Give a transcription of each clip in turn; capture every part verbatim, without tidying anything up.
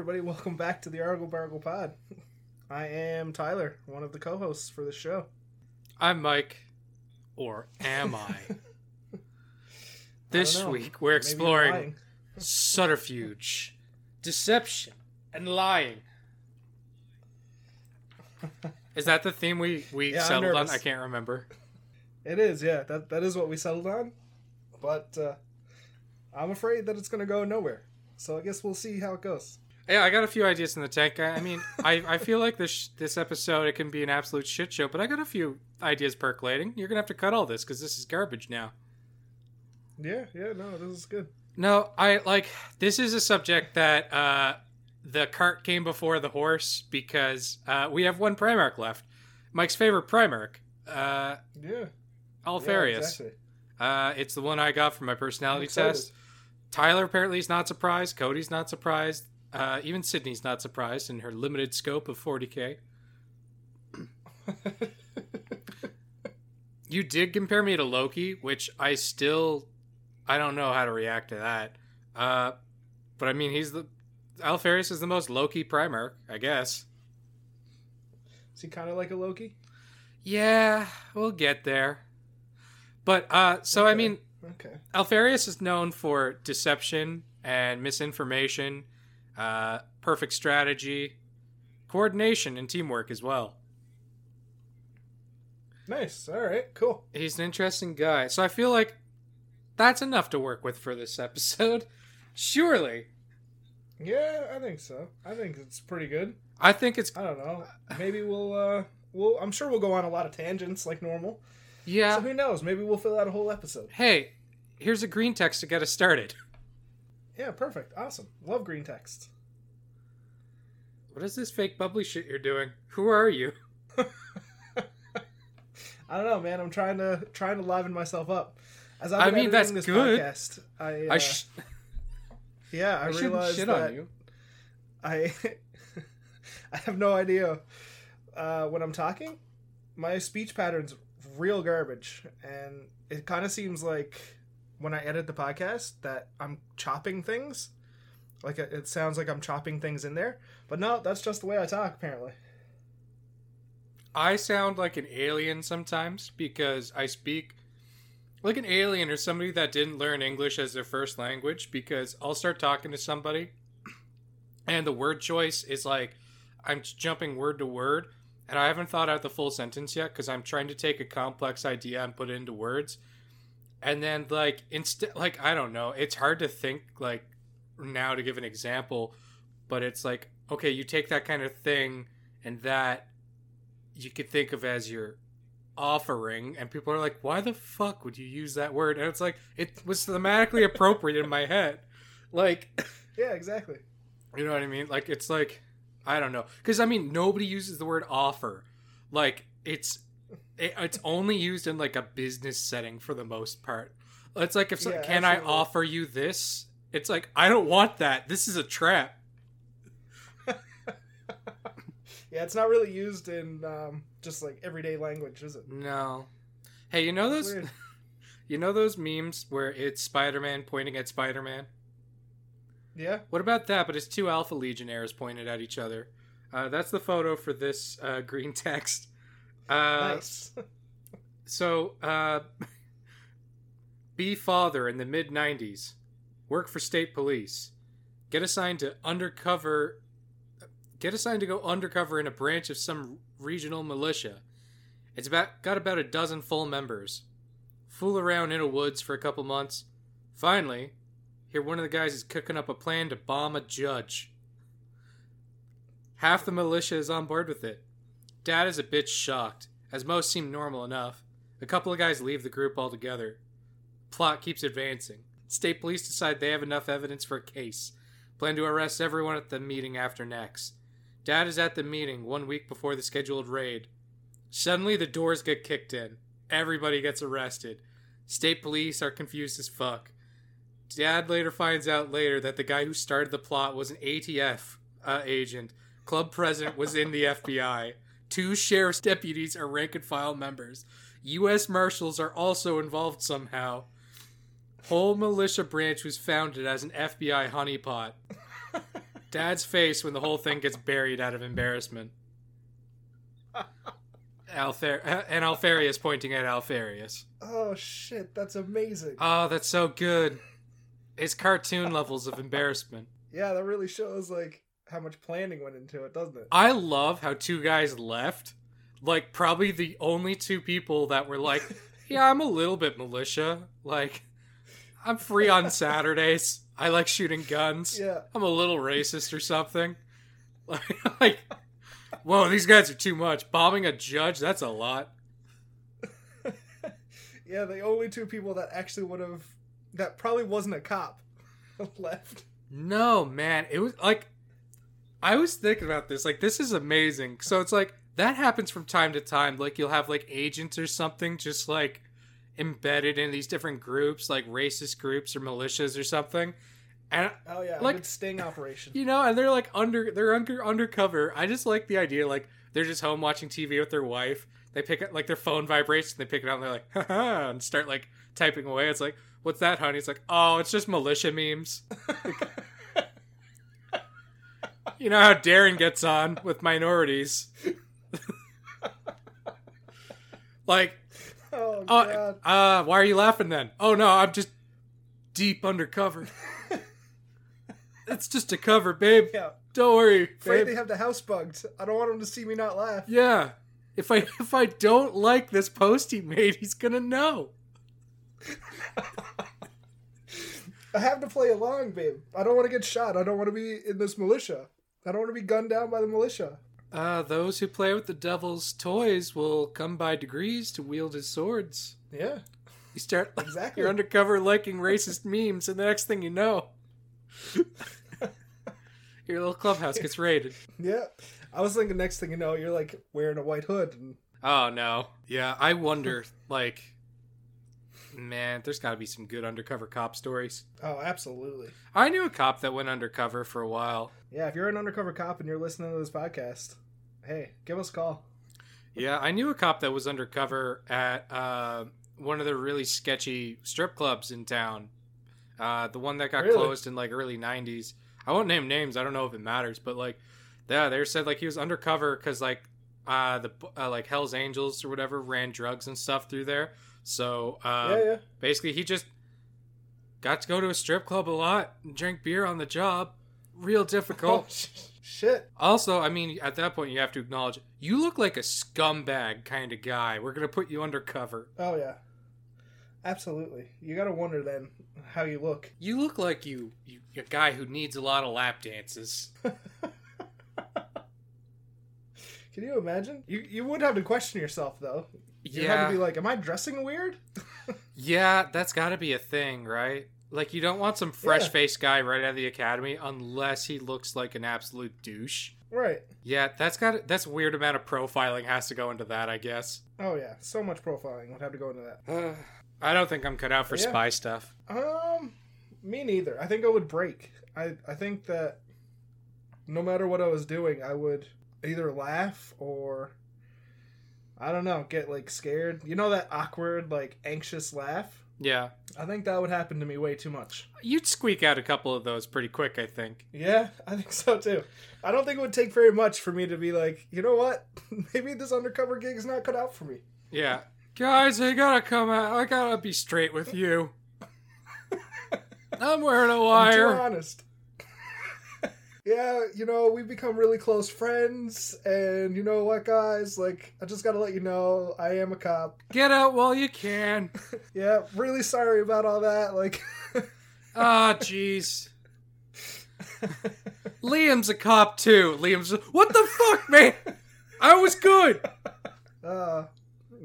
everybody. Welcome back to the Argle Bargle Pod. I am Tyler, one of the co-hosts for this show. I'm Mike. Or am I? This I week, we're exploring subterfuge, deception, and lying. Is that the theme we, we yeah, settled on? I can't remember. It is, yeah. That That is what we settled on. But uh, I'm afraid that it's going to go nowhere. So I guess we'll see how it goes. Yeah, I got a few ideas in the tank. I, I mean, I, I feel like this this episode, it can be an absolute shit show, but I got a few ideas percolating. You're going to have to cut all this because this is garbage now. Yeah, yeah, no, this is good. No, I like, this is a subject that uh, the cart came before the horse because uh, we have one Primarch left. Mike's favorite Primarch. Uh, yeah. Alpharius. Yeah, exactly. Uh, it's the one I got from my personality test. Tyler apparently is not surprised. Cody's not surprised. Uh, even Sydney's not surprised in her limited scope of forty K. You did compare me to Loki, which I still... I don't know how to react to that. Uh, but I mean, he's the... Alpharius is the most Loki Primarch, I guess. Is he kind of like a Loki? Yeah, we'll get there. But, uh, so okay. I mean... Okay. Alpharius is known for deception and misinformation, uh, perfect strategy, coordination, and teamwork as well. Nice. All right. Cool. He's an interesting guy. So I feel like that's enough to work with for this episode. Surely. Yeah, I think so. I think it's pretty good. I think it's... I don't know. Maybe we'll... Uh, we'll. I'm sure we'll go on a lot of tangents like normal. Yeah. So who knows? Maybe we'll fill out a whole episode. Hey, here's a green text to get us started. Yeah, perfect. Awesome. Love green text. What is this fake bubbly shit you're doing? Who are you? I don't know, man. I'm trying to trying to liven myself up. As I've been I mean, that's this good. Podcast, I, uh, I sh- yeah, I, I realized shit that on you. I I have no idea uh, when I'm talking. My speech patterns. Real garbage, and it kind of seems like when I edit the podcast that I'm chopping things, like it sounds like I'm chopping things in there, but no, that's just the way I talk apparently. I sound like an alien sometimes because I speak like an alien or somebody that didn't learn English as their first language, because I'll start talking to somebody and the word choice is like I'm jumping word to word. And I haven't thought out the full sentence yet because I'm trying to take a complex idea and put it into words. And then, like, instead, like, I don't know. It's hard to think, like, now to give an example. But it's like, okay, you take that kind of thing and that you could think of as your offering. And people are like, why the fuck would you use that word? And it's like, it was thematically appropriate in my head. Like, yeah, exactly. You know what I mean? Like, it's like... I don't know. Because, I mean, nobody uses the word offer. Like, it's it, it's only used in, like, a business setting for the most part. It's like, if so, yeah, can absolutely. I offer you this? It's like, I don't want that. This is a trap. Yeah, it's not really used in um, just, like, everyday language, is it? No. Hey, you know those, you know those memes where it's Spider-Man pointing at Spider-Man? Yeah. What about that? But it's two Alpha Legionnaires pointed at each other. Uh, that's the photo for this uh, green text. Uh, nice. So, uh, be father in the mid nineties. Work for state police. Get assigned to undercover. Get assigned to go undercover in a branch of some regional militia. It's about got about a dozen full members. Fool around in the woods for a couple months. Finally. Here, one of the guys is cooking up a plan to bomb a judge. Half the militia is on board with it. Dad is a bit shocked, as most seem normal enough. A couple of guys leave the group altogether. Plot keeps advancing. State police decide they have enough evidence for a case. Plan to arrest everyone at the meeting after next. Dad is at the meeting one week before the scheduled raid. Suddenly, the doors get kicked in. Everybody gets arrested. State police are confused as fuck. Dad later finds out later that the guy who started the plot was an A T F uh, agent. Club president was in the F B I. Two sheriff's deputies are rank-and-file members. U S Marshals are also involved somehow. Whole militia branch was founded as an F B I honeypot. Dad's face when the whole thing gets buried out of embarrassment. Alphar- and Alpharius pointing at Alpharius. Oh, shit. That's amazing. Oh, that's so good. It's cartoon levels of embarrassment. Yeah, that really shows, like, how much planning went into it, doesn't it? I love how two guys left. Like, probably the only two people that were like, yeah, I'm a little bit militia. Like, I'm free on Saturdays. I like shooting guns. Yeah. I'm a little racist or something. Like, like, whoa, these guys are too much. Bombing a judge, that's a lot. Yeah, the only two people that actually would have, that probably wasn't a cop, left. No, man. It was like, I was thinking about this. Like, this is amazing. So it's like, that happens from time to time. Like, you'll have, like, agents or something just, like, embedded in these different groups, like racist groups or militias or something. And oh yeah, like sting operation, you know. And they're like under, they're under undercover. I just like the idea. Like they're just home watching T V with their wife. They pick up like their phone vibrates and they pick it up and they're like, haha, and start like typing away. It's like, what's that, honey? It's like, oh, it's just militia memes. You know how Darren gets on with minorities. Like, oh, God. Uh, uh, why are you laughing then? Oh no, I'm just deep undercover. It's just a cover, babe. Yeah. Don't worry, babe. Afraid they have the house bugged. I don't want him to see me not laugh. Yeah. If I if I don't like this post he made, he's gonna know. I have to play along, babe. I don't want to get shot. I don't want to be in this militia. I don't want to be gunned down by the militia. Uh, those who play with the devil's toys will come by degrees to wield his swords. Yeah. You start, like, exactly. You're undercover liking racist memes, and the next thing you know, your little clubhouse gets raided. Yeah. I was thinking next thing you know, you're, like, wearing a white hood. And... Oh, no. Yeah, I wonder, like, man, there's got to be some good undercover cop stories. Oh, absolutely. I knew a cop that went undercover for a while. Yeah, if you're an undercover cop and you're listening to this podcast, hey, give us a call. Yeah, I knew a cop that was undercover at uh, one of the really sketchy strip clubs in town. Uh, the one that got really? closed in, like, early nineties. I won't name names. I don't know if it matters. But, like, yeah, they said, like, he was undercover because, like, uh, the uh, like Hell's Angels or whatever ran drugs and stuff through there. So, uh, yeah, yeah. basically, he just got to go to a strip club a lot and drink beer on the job. Real difficult. Oh, shit. Also, I mean, at that point, you have to acknowledge, you look like a scumbag kind of guy. We're going to put you undercover. Oh, yeah. Absolutely. You got to wonder, then, how you look. You look like you, you a guy who needs a lot of lap dances. Can you imagine? You you would have to question yourself, though. You'd yeah. have to be like, am I dressing weird? Yeah, that's got to be a thing, right? Like, you don't want some fresh-faced yeah. guy right out of the academy unless he looks like an absolute douche. Right. Yeah, that's got that's a weird amount of profiling has to go into that, I guess. Oh, yeah. So much profiling would have to go into that. Uh, I don't think I'm cut out for yeah. spy stuff. Um, me neither. I think I would break. I, I think that no matter what I was doing, I would either laugh or, I don't know, get, like, scared. You know that awkward, like, anxious laugh? Yeah. I think that would happen to me way too much. You'd squeak out a couple of those pretty quick, I think. Yeah, I think so, too. I don't think it would take very much for me to be like, you know what? Maybe this undercover gig is not cut out for me. Yeah. Guys, I gotta come out. I gotta be straight with you. I'm wearing a wire. I'm too honest. Yeah, you know, we've become really close friends, and you know what, guys? Like, I just gotta let you know, I am a cop. Get out while you can. Yeah, really sorry about all that, like... Ah, oh, jeez. Liam's a cop, too. Liam's... What the fuck, man? I was good! Uh,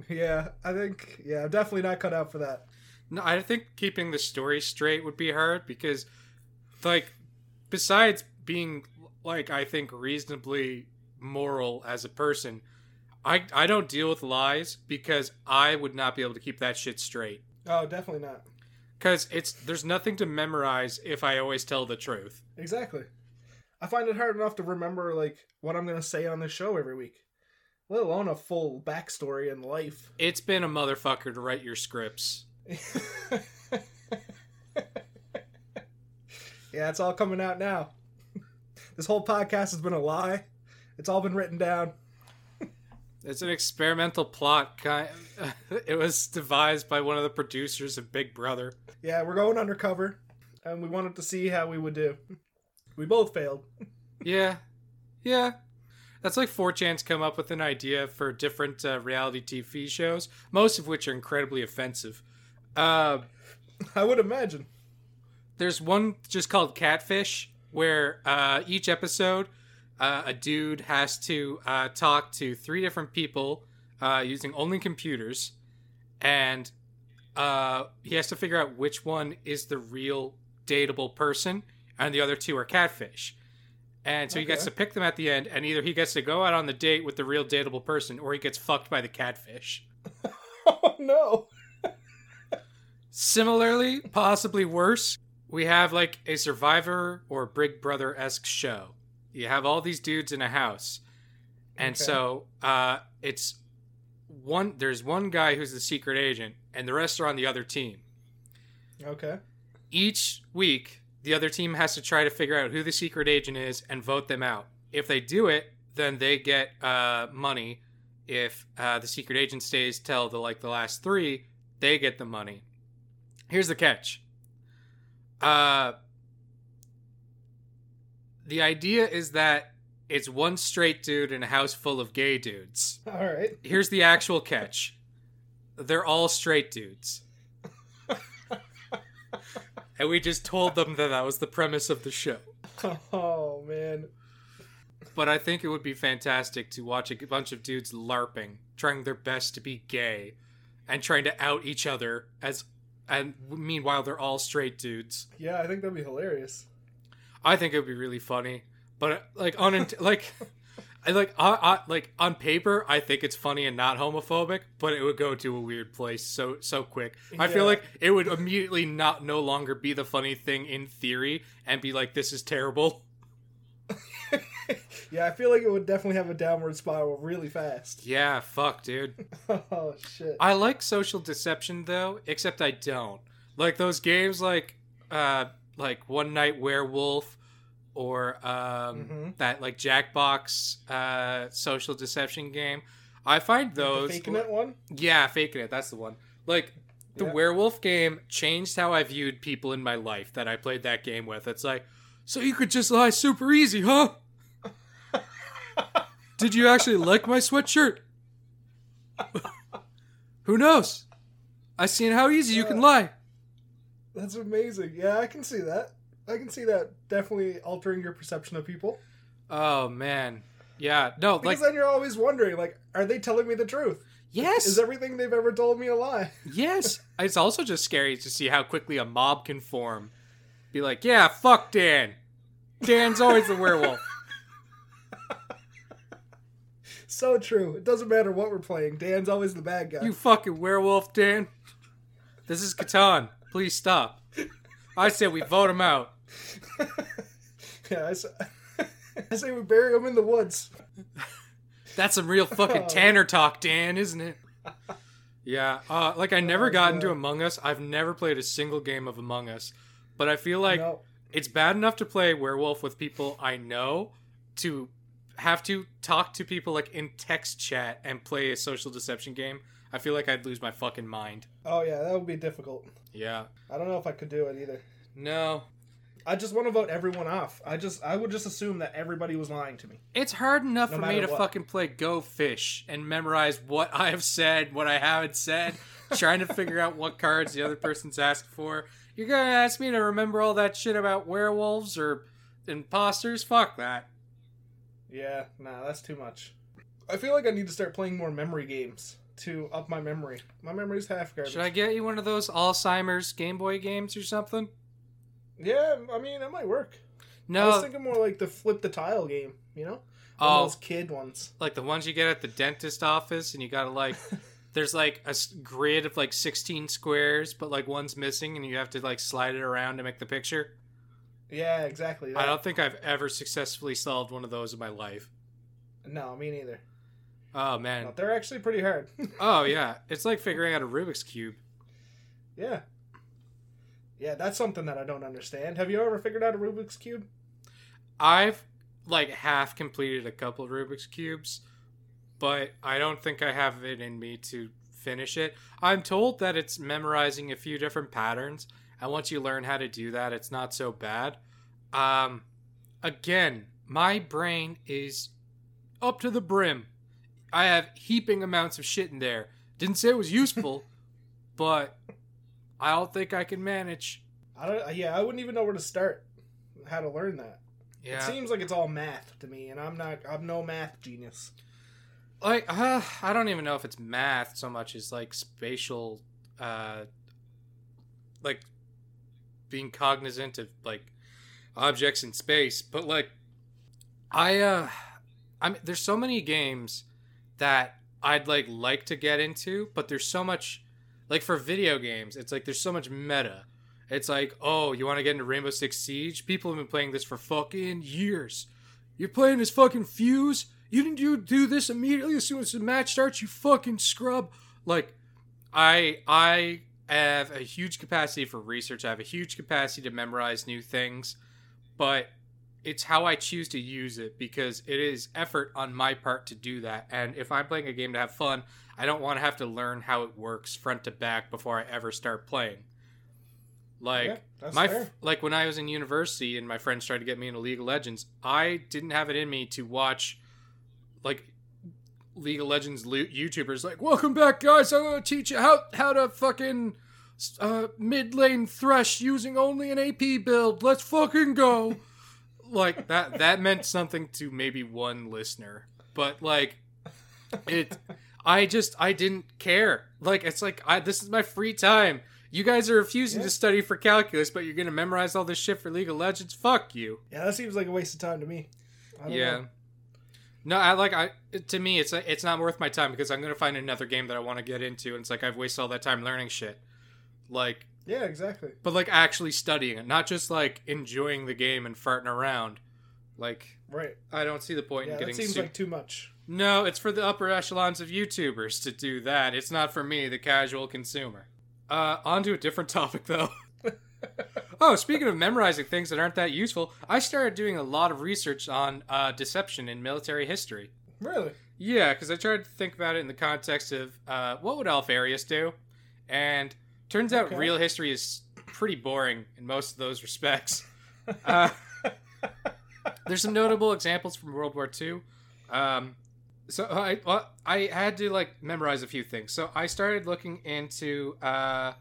yeah, I think... Yeah, I'm definitely not cut out for that. No, I think keeping the story straight would be hard, because, like, besides being, like, I think reasonably moral as a person, I I don't deal with lies because I would not be able to keep that shit straight. Oh, definitely not. Because it's there's nothing to memorize if I always tell the truth. Exactly. I find it hard enough to remember, like, what I'm going to say on this show every week, let alone a full backstory and life. It's been a motherfucker to write your scripts. Yeah, it's all coming out now. This whole podcast has been a lie. It's all been written down. It's an experimental plot. Kind of, it was devised by one of the producers of Big Brother. Yeah, we're going undercover, and we wanted to see how we would do. We both failed. Yeah. Yeah. That's like four chan's come up with an idea for different uh, reality T V shows, most of which are incredibly offensive. Uh, I would imagine. There's one just called Catfish, where uh, each episode... Uh, a dude has to uh, talk to three different people uh, using only computers, and uh, he has to figure out which one is the real dateable person, and the other two are catfish. And so okay. He gets to pick them at the end, and either he gets to go out on the date with the real dateable person, or he gets fucked by the catfish. Oh, no. Similarly, possibly worse, we have like a Survivor or Big Brother-esque show. You have all these dudes in a house. And okay. so uh, it's one. There's one guy who's the secret agent, and the rest are on the other team. Okay. Each week, the other team has to try to figure out who the secret agent is and vote them out. If they do it, then they get uh, money. If uh, the secret agent stays till the like the last three, they get the money. Here's the catch. Uh... The idea is that it's one straight dude in a house full of gay dudes. All right. Here's the actual catch. They're all straight dudes. And we just told them that that was the premise of the show. Oh, man. But I think it would be fantastic to watch a bunch of dudes LARPing, trying their best to be gay, and trying to out each other, as, and meanwhile they're all straight dudes. Yeah, I think that'd be hilarious. I think it would be really funny, but like on like, I like I, I, like on paper, I think it's funny and not homophobic, but it would go to a weird place so so quick. I yeah. feel like it would immediately not no longer be the funny thing in theory and be like, this is terrible. Yeah, I feel like it would definitely have a downward spiral really fast. Yeah, fuck, dude. Oh shit. I like social deception though, except I don't like those games like. Uh, like One Night Werewolf or um, mm-hmm. that like Jackbox uh, social deception game. I find those... The Faking It one? Yeah, Faking It. That's the one. Like the yeah. werewolf game changed how I viewed people in my life that I played that game with. It's like, so you could just lie super easy, huh? Did you actually like my sweatshirt? Who knows? I've seen how easy yeah. you can lie. That's amazing. Yeah, I can see that. I can see that definitely altering your perception of people. Oh, man. Yeah. No, because like... Because then you're always wondering, like, are they telling me the truth? Yes. Is everything they've ever told me a lie? Yes. It's also just scary to see how quickly a mob can form. Be like, yeah, fuck Dan. Dan's always the werewolf. So true. It doesn't matter what we're playing. Dan's always the bad guy. You fucking werewolf, Dan. This is Catan. Please stop. I say we vote him out. Yeah, I say, I say we bury him in the woods. That's some real fucking Tanner talk, Dan, isn't it? Yeah, uh, like I never oh, got God. into Among Us. I've never played a single game of Among Us. But I feel like no. it's bad enough to play werewolf with people I know, to have to talk to people like in text chat and play a social deception game. I feel like I'd lose my fucking mind. Oh, yeah, that would be difficult. Yeah. I don't know if I could do it either. No. I just want to vote everyone off. I just, I would just assume that everybody was lying to me. It's hard enough no for me to what. fucking play Go Fish and memorize what I have said, what I haven't said, trying to figure out what cards the other person's asked for. You're going to ask me to remember all that shit about werewolves or imposters? Fuck that. Yeah, nah, that's too much. I feel like I need to start playing more memory games. To up my memory. My memory's half garbage. Should I get you one of those Alzheimer's Game Boy games or something? Yeah, I mean, that might work. No. I was thinking more like the flip the tile game, you know? Oh. Those kid ones. Like the ones you get at the dentist office and you gotta like, there's like a grid of like sixteen squares, but like one's missing and you have to like slide it around to make the picture. Yeah, exactly. That. I don't think I've ever successfully solved one of those in my life. No, me neither. Oh, man. No, they're actually pretty hard. Oh, yeah. It's like figuring out a Rubik's Cube. Yeah. Yeah, that's something that I don't understand. Have you ever figured out a Rubik's Cube? I've like half completed a couple of Rubik's Cubes, but I don't think I have it in me to finish it. I'm told that it's memorizing a few different patterns, and once you learn how to do that, it's not so bad. Um, again, my brain is up to the brim. I have heaping amounts of shit in there. Didn't say it was useful, but I don't think I can manage. I don't. Yeah, I wouldn't even know where to start, how to learn that. Yeah. It seems like it's all math to me, and I'm not. I'm no math genius. Like, uh, I don't even know if it's math so much as like spatial, uh, like being cognizant of like objects in space. But like, I, uh, I mean, there's so many games that I'd like like to get into, but there's so much, like for video games, it's like there's so much meta. It's like, oh, you want to get into Rainbow Six Siege? People have been playing this for fucking years. You're playing this fucking Fuse? You didn't do, do this immediately as soon as the match starts, you fucking scrub. Like, I I have a huge capacity for research. I have a huge capacity to memorize new things. But it's how I choose to use it, because it is effort on my part to do that. And if I'm playing a game to have fun, I don't want to have to learn how it works front to back before I ever start playing. Like, yeah, that's my fair. Like when I was in university and my friends tried to get me into League of Legends, I didn't have it in me to watch like League of Legends YouTubers like, "Welcome back, guys! I'm gonna teach you how how to fucking uh, mid lane thresh using only an A P build. Let's fucking go!" Like that that meant something to maybe one listener, but like it, I just I didn't care. Like it's like I this is my free time. You guys are refusing yeah. to study for calculus, but you're going to memorize all this shit for League of Legends? Fuck you. Yeah, that seems like a waste of time to me. I don't yeah. know. No, I like, I to me, it's like, it's not worth my time because I'm going to find another game that I want to get into, and it's like I've wasted all that time learning shit. Like, yeah, exactly. But like actually studying it, not just like enjoying the game and farting around. Like, right. I don't see the point yeah, in getting... Yeah, that seems su- like too much. No, it's for the upper echelons of YouTubers to do that. It's not for me, the casual consumer. Uh, on to a different topic, though. Oh, speaking of memorizing things that aren't that useful, I started doing a lot of research on uh, deception in military history. Really? Yeah, because I tried to think about it in the context of uh, what would Alpharius do? And turns out okay. real history is pretty boring in most of those respects. Uh, there's some notable examples from World War Two. Um, so I well, I had to like memorize a few things. So I started looking into uh,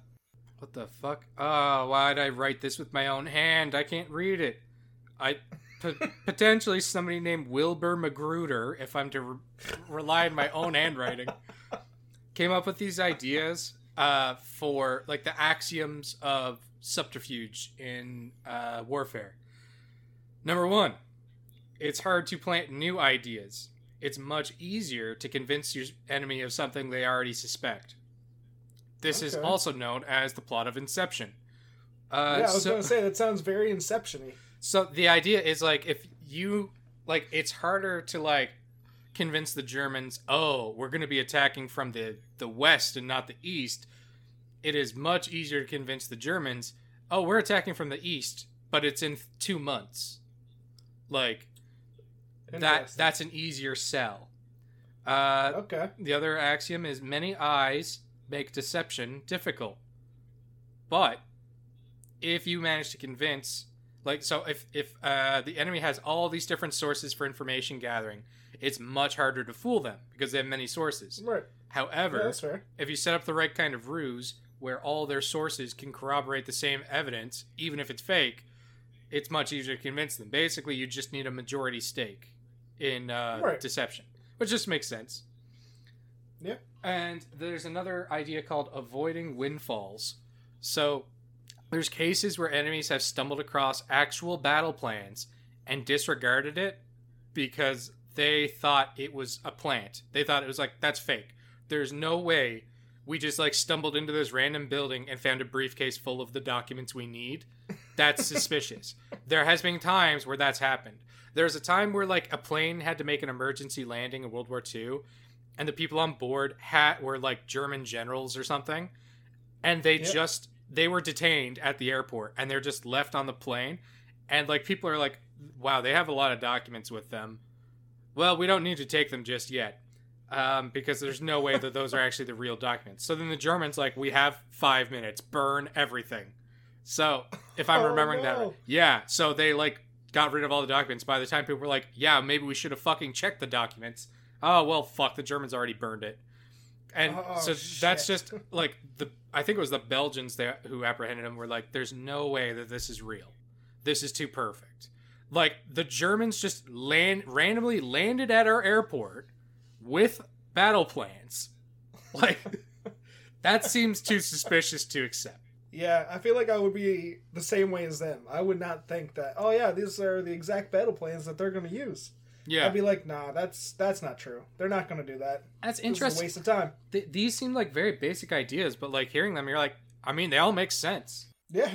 what the fuck? Oh, why'd I write this with my own hand? I can't read it. I p- potentially somebody named Wilbur Magruder, if I'm to re- rely on my own handwriting, came up with these ideas uh, for like the axioms of subterfuge in uh, warfare. Number one, it's hard to plant new ideas. It's much easier to convince your enemy of something they already suspect. This okay. is also known as the plot of Inception. Uh, yeah, I was so, going to say, that sounds very Inception-y. So the idea is, like, if you, like, it's harder to, like, convince the Germans, oh, we're going to be attacking from the, the west and not the east. It is much easier to convince the Germans, oh, we're attacking from the east, but it's in two months. Like... That that's an easier sell. Uh, okay. The other axiom is many eyes make deception difficult. But if you manage to convince, like, so if if uh, the enemy has all these different sources for information gathering, it's much harder to fool them because they have many sources. Right. However, yeah, that's fair. If you set up the right kind of ruse where all their sources can corroborate the same evidence, even if it's fake, it's much easier to convince them. Basically, you just need a majority stake in uh, right. deception, which just makes sense. Yeah. And there's another idea called avoiding windfalls. So there's cases where enemies have stumbled across actual battle plans and disregarded it because they thought it was a plant. They thought it was like, that's fake. There's no way we just like stumbled into this random building and found a briefcase full of the documents we need. That's suspicious. There has been times where that's happened. There's a time where, like, a plane had to make an emergency landing in World War Two, and the people on board had, were, like, German generals or something, and they yep. just, they were detained at the airport, and they're just left on the plane, and, like, people are like, wow, they have a lot of documents with them. Well, we don't need to take them just yet, um, because there's no way that those are actually the real documents. So then the Germans, like, we have five minutes. Burn everything. So, if I'm remembering oh, no. that right. Yeah, so they, like, got rid of all the documents. By the time people were like, yeah, maybe we should have fucking checked the documents. Oh, well, fuck, the Germans already burned it. And oh, so shit. That's just, like, the I think it was the Belgians that who apprehended him were like, there's no way that this is real. This is too perfect. Like, the Germans just land randomly landed at our airport with battle plans. Like, that seems too suspicious to accept. Yeah, I feel like I would be the same way as them. I would not think that, oh yeah, these are the exact battle plans that they're going to use. Yeah. I'd be like, nah, that's that's not true. They're not going to do that. That's interesting. It's a waste of time. Th- these seem like very basic ideas, but like hearing them, you're like, I mean, they all make sense. Yeah.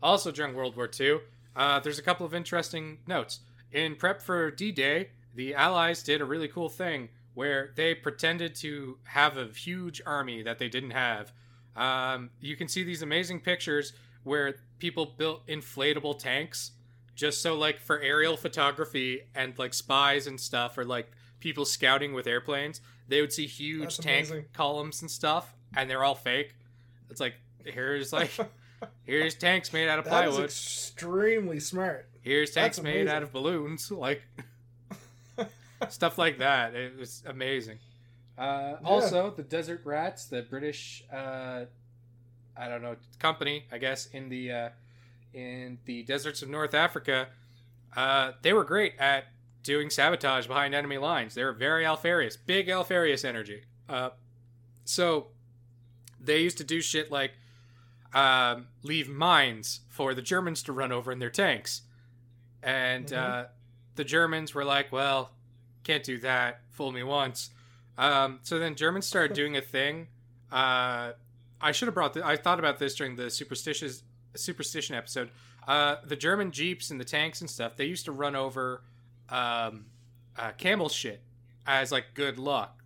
Also during World War Two, uh, there's a couple of interesting notes. In prep for D-Day, the Allies did a really cool thing where they pretended to have a huge army that they didn't have. Um, you can see these amazing pictures where people built inflatable tanks just so like for aerial photography and like spies and stuff, or like people scouting with airplanes, they would see huge That's tank amazing. columns and stuff, and they're all fake. It's like, here's like, here's tanks made out of plywood. That is extremely smart. Here's tanks That's made amazing. out of balloons, like stuff like that. It was amazing. Uh, also, yeah. the Desert Rats, the British, uh, I don't know, company, I guess, in the uh, in the deserts of North Africa, uh, they were great at doing sabotage behind enemy lines. They were very Alpharius, big Alpharius energy. Uh, so they used to do shit like um, leave mines for the Germans to run over in their tanks. And mm-hmm. uh, the Germans were like, well, can't do that. Fool me once. Um, so then Germans started doing a thing. Uh, I should have brought this. I thought about this during the superstitious superstition episode. Uh, the German Jeeps and the tanks and stuff, they used to run over, um, uh, camel shit as like good luck.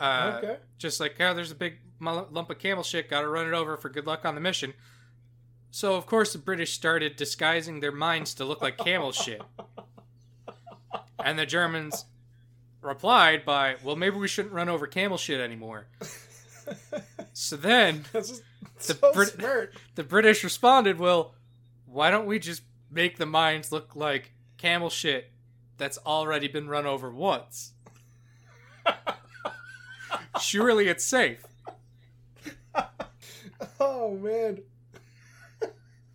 Uh, okay. Just like, oh, there's a big lump of camel shit. Got to run it over for good luck on the mission. So of course the British started disguising their mines to look like camel shit. And the Germans replied by, well, maybe we shouldn't run over camel shit anymore. So then the, so Brit- the British responded, well, why don't we just make the mines look like camel shit that's already been run over once? Surely it's safe. Oh, man.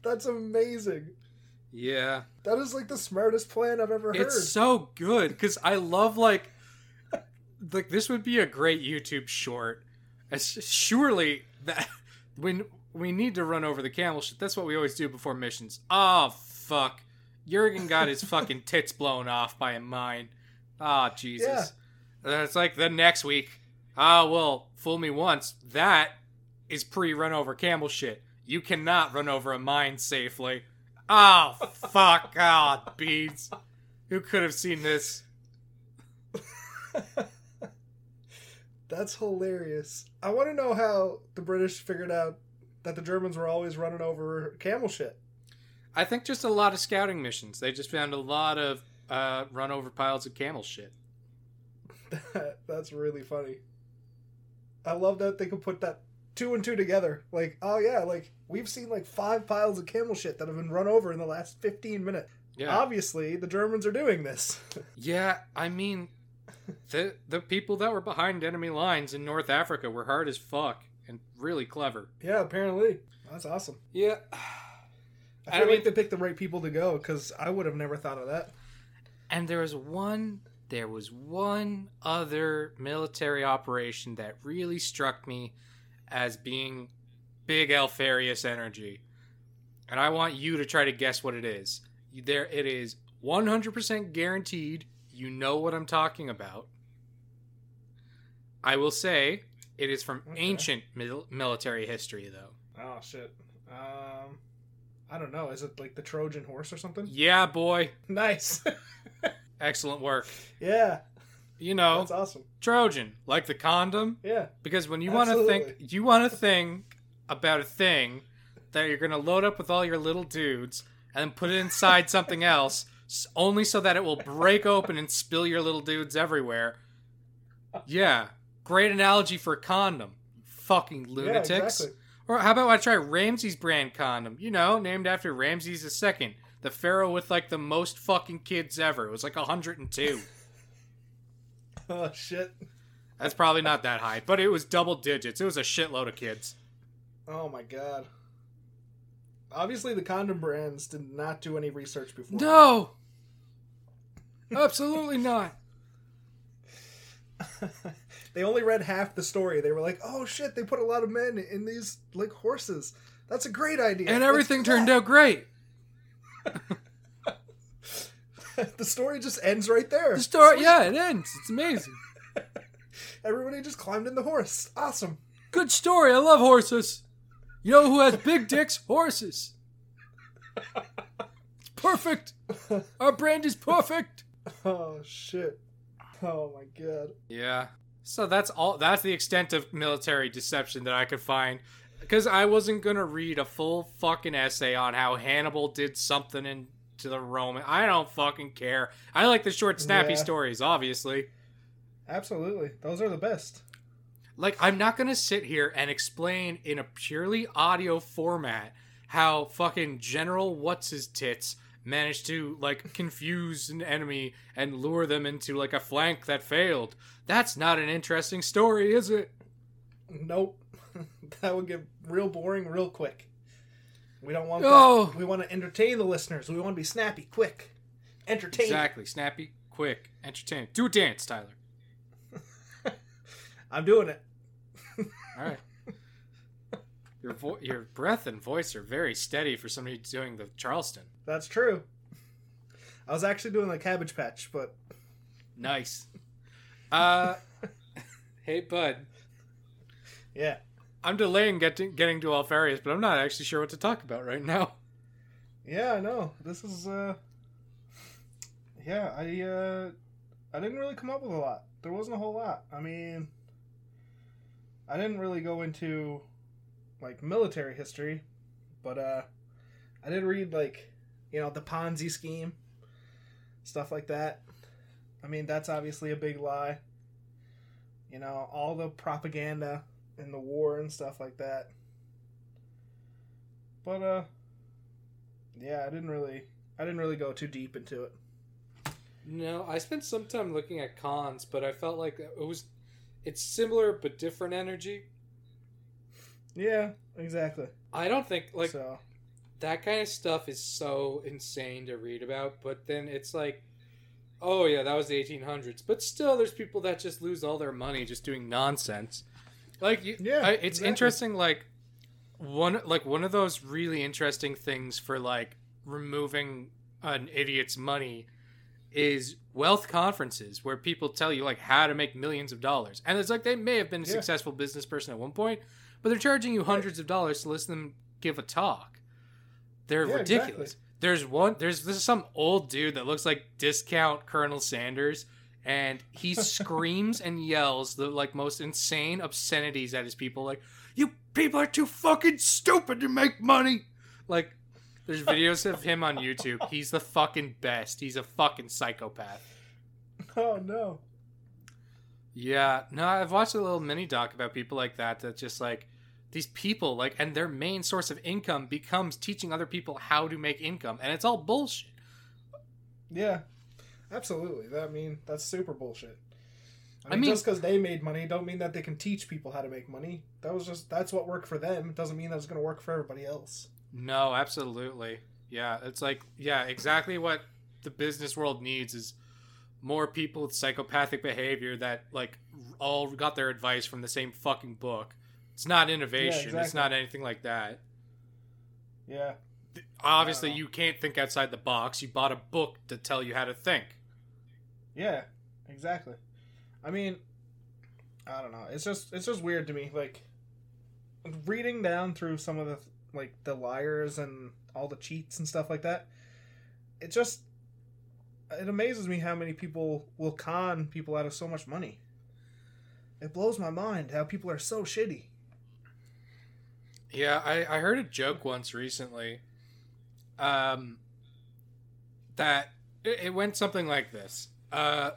That's amazing. Yeah. That is like the smartest plan I've ever heard. It's so good, because I love like like this would be a great YouTube short. Surely that when we need to run over the camel shit, that's what we always do before missions. Oh fuck, Jurgen got his fucking tits blown off by a mine. Ah, oh, Jesus. Yeah. And it's like the next week. Ah, oh, well, fool me once. That is pre-run over camel shit. You cannot run over a mine safely. Oh fuck, God, oh, beads. Who could have seen this? That's hilarious. I want to know how the British figured out that the Germans were always running over camel shit. I think just a lot of scouting missions. They just found a lot of uh, run over piles of camel shit. That's really funny. I love that they could put that two and two together. Like, oh yeah, like we've seen like five piles of camel shit that have been run over in the last fifteen minutes. Yeah. Obviously the Germans are doing this. Yeah, I mean, the the people that were behind enemy lines in North Africa were hard as fuck and really clever. Yeah, apparently. That's awesome. Yeah. I feel I mean, like they picked the right people to go, because I would have never thought of that. And there was one there was one other military operation that really struck me as being big Alpharius energy, and I want you to try to guess what it is. There, it is one hundred percent guaranteed. You know what I'm talking about. I will say it is from okay. ancient mil- military history, though. Oh shit! Um, I don't know. Is it like the Trojan horse or something? Yeah, boy. Nice. Excellent work. Yeah. You know, that's awesome. Trojan, like the condom. Yeah. Because when you want to think, you want to think about a thing that you're going to load up with all your little dudes and put it inside something else only so that it will break open and spill your little dudes everywhere. Yeah, great analogy for a condom. Fucking lunatics. Yeah, exactly. Or how about I try Ramses brand condom? You know, named after Ramses the Second, the pharaoh with like the most fucking kids ever. It was like one hundred two. Oh shit. That's probably not that high, but it was double digits. It was a shitload of kids. Oh my god. Obviously the condom brands did not do any research before. No! Absolutely not. They only read half the story. They were like, oh shit, they put a lot of men in these like horses. That's a great idea. And everything Let's turned out great. The story just ends right there. The story, Sweet. Yeah, it ends. It's amazing. Everybody just climbed in the horse. Awesome. Good story. I love horses. You know who has big dicks? Horses. It's perfect. Our brand is perfect. Oh, shit. Oh, my God. Yeah. So that's all. That's the extent of military deception that I could find. Because I wasn't going to read a full fucking essay on how Hannibal did something in... to the Roman. I don't fucking care. I like the short, snappy yeah. stories, obviously. Absolutely. Those are the best. Like, I'm not going to sit here and explain in a purely audio format how fucking General What's-His-Tits managed to, like, confuse an enemy and lure them into, like, a flank that failed. That's not an interesting story, is it? Nope. That would get real boring real quick. We don't want no. that. We want to entertain the listeners. We want to be snappy, quick, entertain. Exactly. Snappy, quick, entertain. Do a dance, Tyler. I'm doing it. All right. Your vo- your breath and voice are very steady for somebody doing the Charleston. That's true. I was actually doing the Cabbage Patch, but... Nice. Uh, hey, bud. Yeah. I'm delaying getting getting to Alpharius, but I'm not actually sure what to talk about right now. Yeah, I know. This is, uh... Yeah, I, uh... I didn't really come up with a lot. There wasn't a whole lot. I mean... I didn't really go into, like, military history, but, uh... I did read, like, you know, the Ponzi scheme. Stuff like that. I mean, that's obviously a big lie. You know, all the propaganda... in the war and stuff like that. But, uh... yeah, I didn't really... I didn't really go too deep into it. No, I spent some time looking at cons, but I felt like it was... It's similar, but different energy. Yeah, exactly. I don't think, like... So. That kind of stuff is so insane to read about, but then it's like... Oh, yeah, that was the eighteen hundreds. But still, there's people that just lose all their money just doing nonsense. Like you, yeah, I, it's exactly. interesting. Like one, like one of those really interesting things for like removing an idiot's money is wealth conferences where people tell you like how to make millions of dollars, and it's like they may have been a yeah. successful business person at one point, but they're charging you hundreds right. of dollars to listen to them give a talk. They're yeah, ridiculous. Exactly. There's one. There's this is some old dude that looks like discount Colonel Sanders. And he screams and yells the like most insane obscenities at his people. Like, you people are too fucking stupid to make money. Like, there's videos of him on YouTube. He's the fucking best. He's a fucking psychopath. Oh, no. Yeah. No, I've watched a little mini doc about people like that. That just like these people like and their main source of income becomes teaching other people how to make income. And it's all bullshit. Yeah. Absolutely. That, I mean, that's super bullshit. I mean, I mean just because they made money don't mean that they can teach people how to make money. That was just, that's what worked for them. It doesn't mean that it's going to work for everybody else. No, absolutely. Yeah, it's like, yeah, exactly what the business world needs is more people with psychopathic behavior that, like, all got their advice from the same fucking book. It's not innovation. Yeah, exactly. It's not anything like that. Yeah. Obviously, you can't think outside the box. You bought a book to tell you how to think. Yeah, exactly. I mean, I don't know. It's just it's just weird to me. Like, reading down through some of the, like, the liars and all the cheats and stuff like that, it just, it amazes me how many people will con people out of so much money. It blows my mind how people are so shitty. Yeah, I, I heard a joke once recently um, that It, it went something like this. Uh,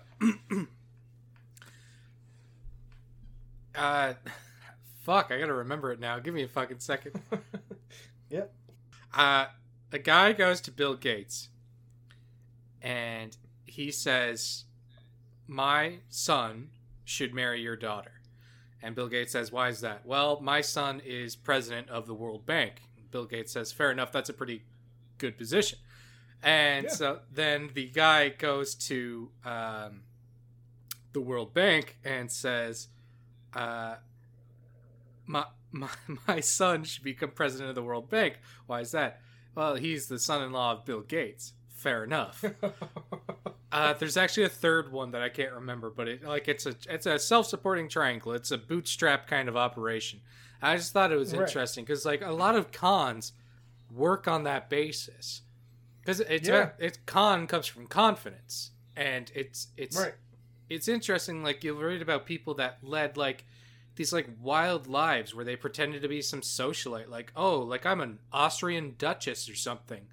uh, fuck, I gotta remember it now. Give me a fucking second. Yep. Uh, a guy goes to Bill Gates, and he says, my son should marry your daughter. And Bill Gates says, why is that? Well, my son is president of the World Bank. Bill Gates says, fair enough, that's a pretty good position. And yeah. So then the guy goes to um, the World Bank and says, uh, my, my, my son should become president of the World Bank. Why is that? Well, he's the son-in-law of Bill Gates. Fair enough. Uh, there's actually a third one that I can't remember, but it like it's a it's a self-supporting triangle. It's a bootstrap kind of operation. I just thought it was right. Interesting because like a lot of cons work on that basis because it's yeah. it's con comes from confidence, and it's it's right. It's interesting. Like you'll read about people that led like these like wild lives where they pretended to be some socialite, like oh like I'm an Austrian duchess or something.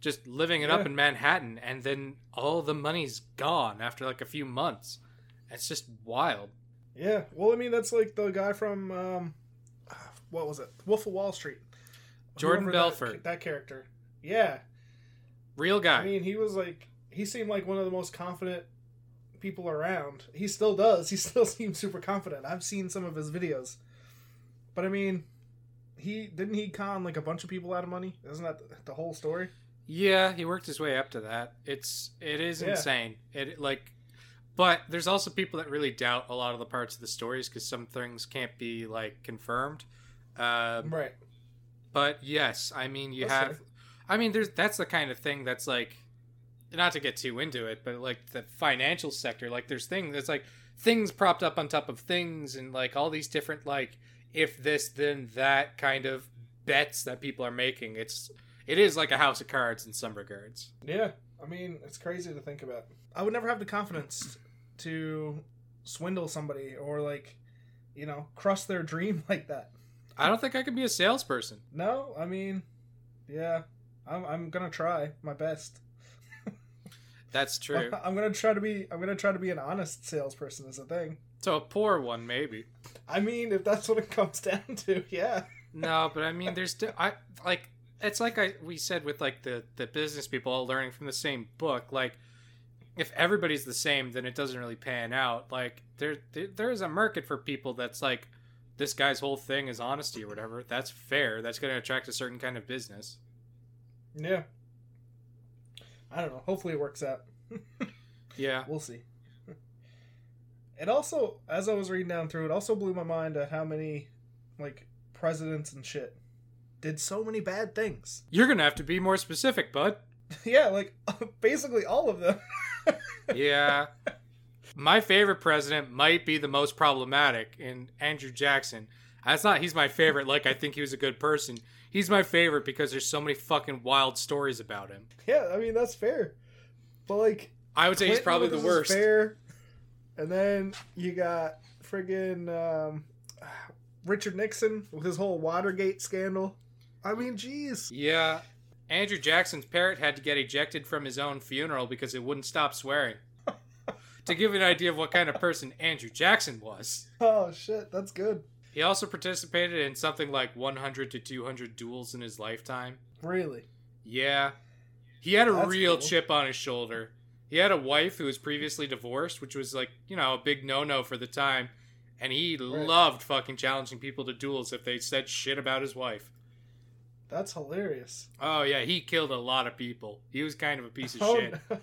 Just living it yeah. up in Manhattan, and then all the money's gone after like a few months. It's just wild. Yeah, well, I mean, that's like the guy from um, what was it, Wolf of Wall Street, Jordan Whoever Belfort. That, that character, yeah, real guy. I mean, he was like, he seemed like one of the most confident people around. He still does. He still seems super confident. I've seen some of his videos, but I mean, he didn't he con like a bunch of people out of money? Isn't that the whole story? Yeah, he worked his way up to that. It's it is yeah. insane. It like, but there's also people that really doubt a lot of the parts of the stories because some things can't be like confirmed. Um, right. But yes, I mean you that's have, fair. I mean there's that's the kind of thing that's like, not to get too into it, but like the financial sector, like there's things that's like things propped up on top of things and like all these different like if this then that kind of bets that people are making. It's. It is like a house of cards in some regards. Yeah. I mean, it's crazy to think about. I would never have the confidence to swindle somebody or, like, you know, crush their dream like that. I don't think I could be a salesperson. No, I mean, yeah. I'm I'm going to try my best. That's true. I'm going to try to be I'm going to try to be an honest salesperson is a thing. So a poor one, maybe. I mean, if that's what it comes down to, yeah. No, but I mean, there's still, I like... It's like I we said with like the, the business people all learning from the same book. Like, if everybody's the same, then it doesn't really pan out. Like, there there, there is a market for people that's like, this guy's whole thing is honesty or whatever. That's fair. That's going to attract a certain kind of business. Yeah. I don't know. Hopefully it works out. Yeah. We'll see. It also, as I was reading down through, it also blew my mind at how many, like, presidents and shit did so many bad things. You're gonna have to be more specific, bud. Yeah, like basically all of them. Yeah. My favorite president might be the most problematic in Andrew Jackson. That's not he's my favorite like I think he was a good person. He's my favorite because there's so many fucking wild stories about him. Yeah, I mean that's fair. But like I would say Clinton he's probably the worst. Fair. And then you got friggin' um Richard Nixon with his whole Watergate scandal. I mean, geez. Yeah. Andrew Jackson's parrot had to get ejected from his own funeral because it wouldn't stop swearing. To give you an idea of what kind of person Andrew Jackson was. Oh, shit. That's good. He also participated in something like one hundred to two hundred duels in his lifetime. Really? Yeah. He had a that's real cool. chip on his shoulder. He had a wife who was previously divorced, which was like, you know, a big no-no for the time. And he right. loved fucking challenging people to duels if they said shit about his wife. That's hilarious. Oh, yeah. He killed a lot of people. He was kind of a piece of oh, shit. No.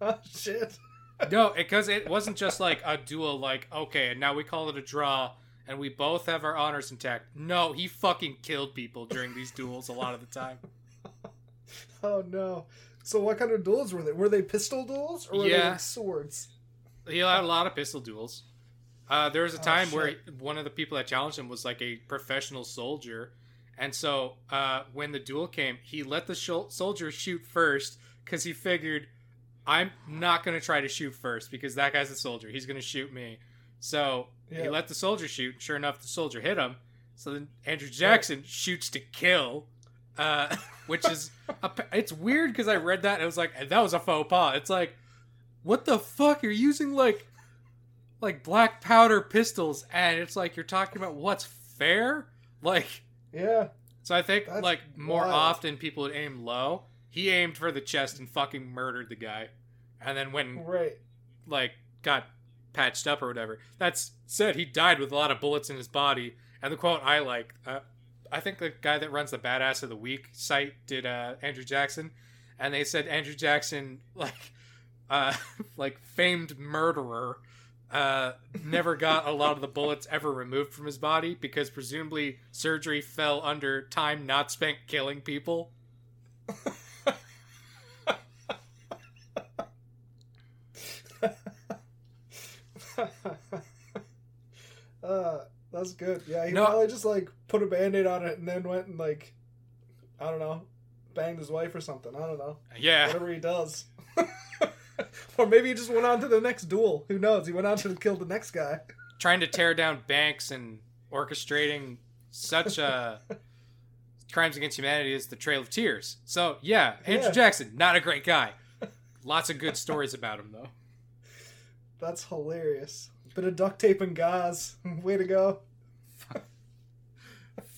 Oh, shit. No, because it, it wasn't just like a duel like, okay, and now we call it a draw and we both have our honors intact. No, he fucking killed people during these duels a lot of the time. Oh, no. So what kind of duels were they? Were they pistol duels or were yeah. they like swords? He had a lot of pistol duels. Uh, there was a time oh, where he, one of the people that challenged him was like a professional soldier. And so uh, when the duel came, he let the sh- soldier shoot first because he figured, I'm not going to try to shoot first because that guy's a soldier. He's going to shoot me. So yeah. he let the soldier shoot. Sure enough, the soldier hit him. So then Andrew Jackson right. shoots to kill. uh, which is a, it's weird because I read that and I was like, that was a faux pas. It's like, what the fuck? You're using like like black powder pistols, and it's like you're talking about what's fair, like yeah. So I think like more wild. Often people would aim low. He aimed for the chest and fucking murdered the guy, and then when right. like got patched up or whatever. That's said, he died with a lot of bullets in his body. And the quote I like, uh, I think the guy that runs the Badass of the Week site did uh, Andrew Jackson, and they said Andrew Jackson, like, uh, like famed murderer, uh, never got a lot of the bullets ever removed from his body because presumably surgery fell under time not spent killing people. uh, that's good. Yeah, he no. probably just like put a band-aid on it and then went and like, I don't know, banged his wife or something. I don't know. Yeah. Whatever he does. Or maybe he just went on to the next duel. Who knows? He went on to kill the next guy. Trying to tear down banks and orchestrating such uh, crimes against humanity is the Trail of Tears. So yeah, Andrew yeah. Jackson, not a great guy. Lots of good stories about him though. That's hilarious. Bit of duct tape and gauze. Way to go.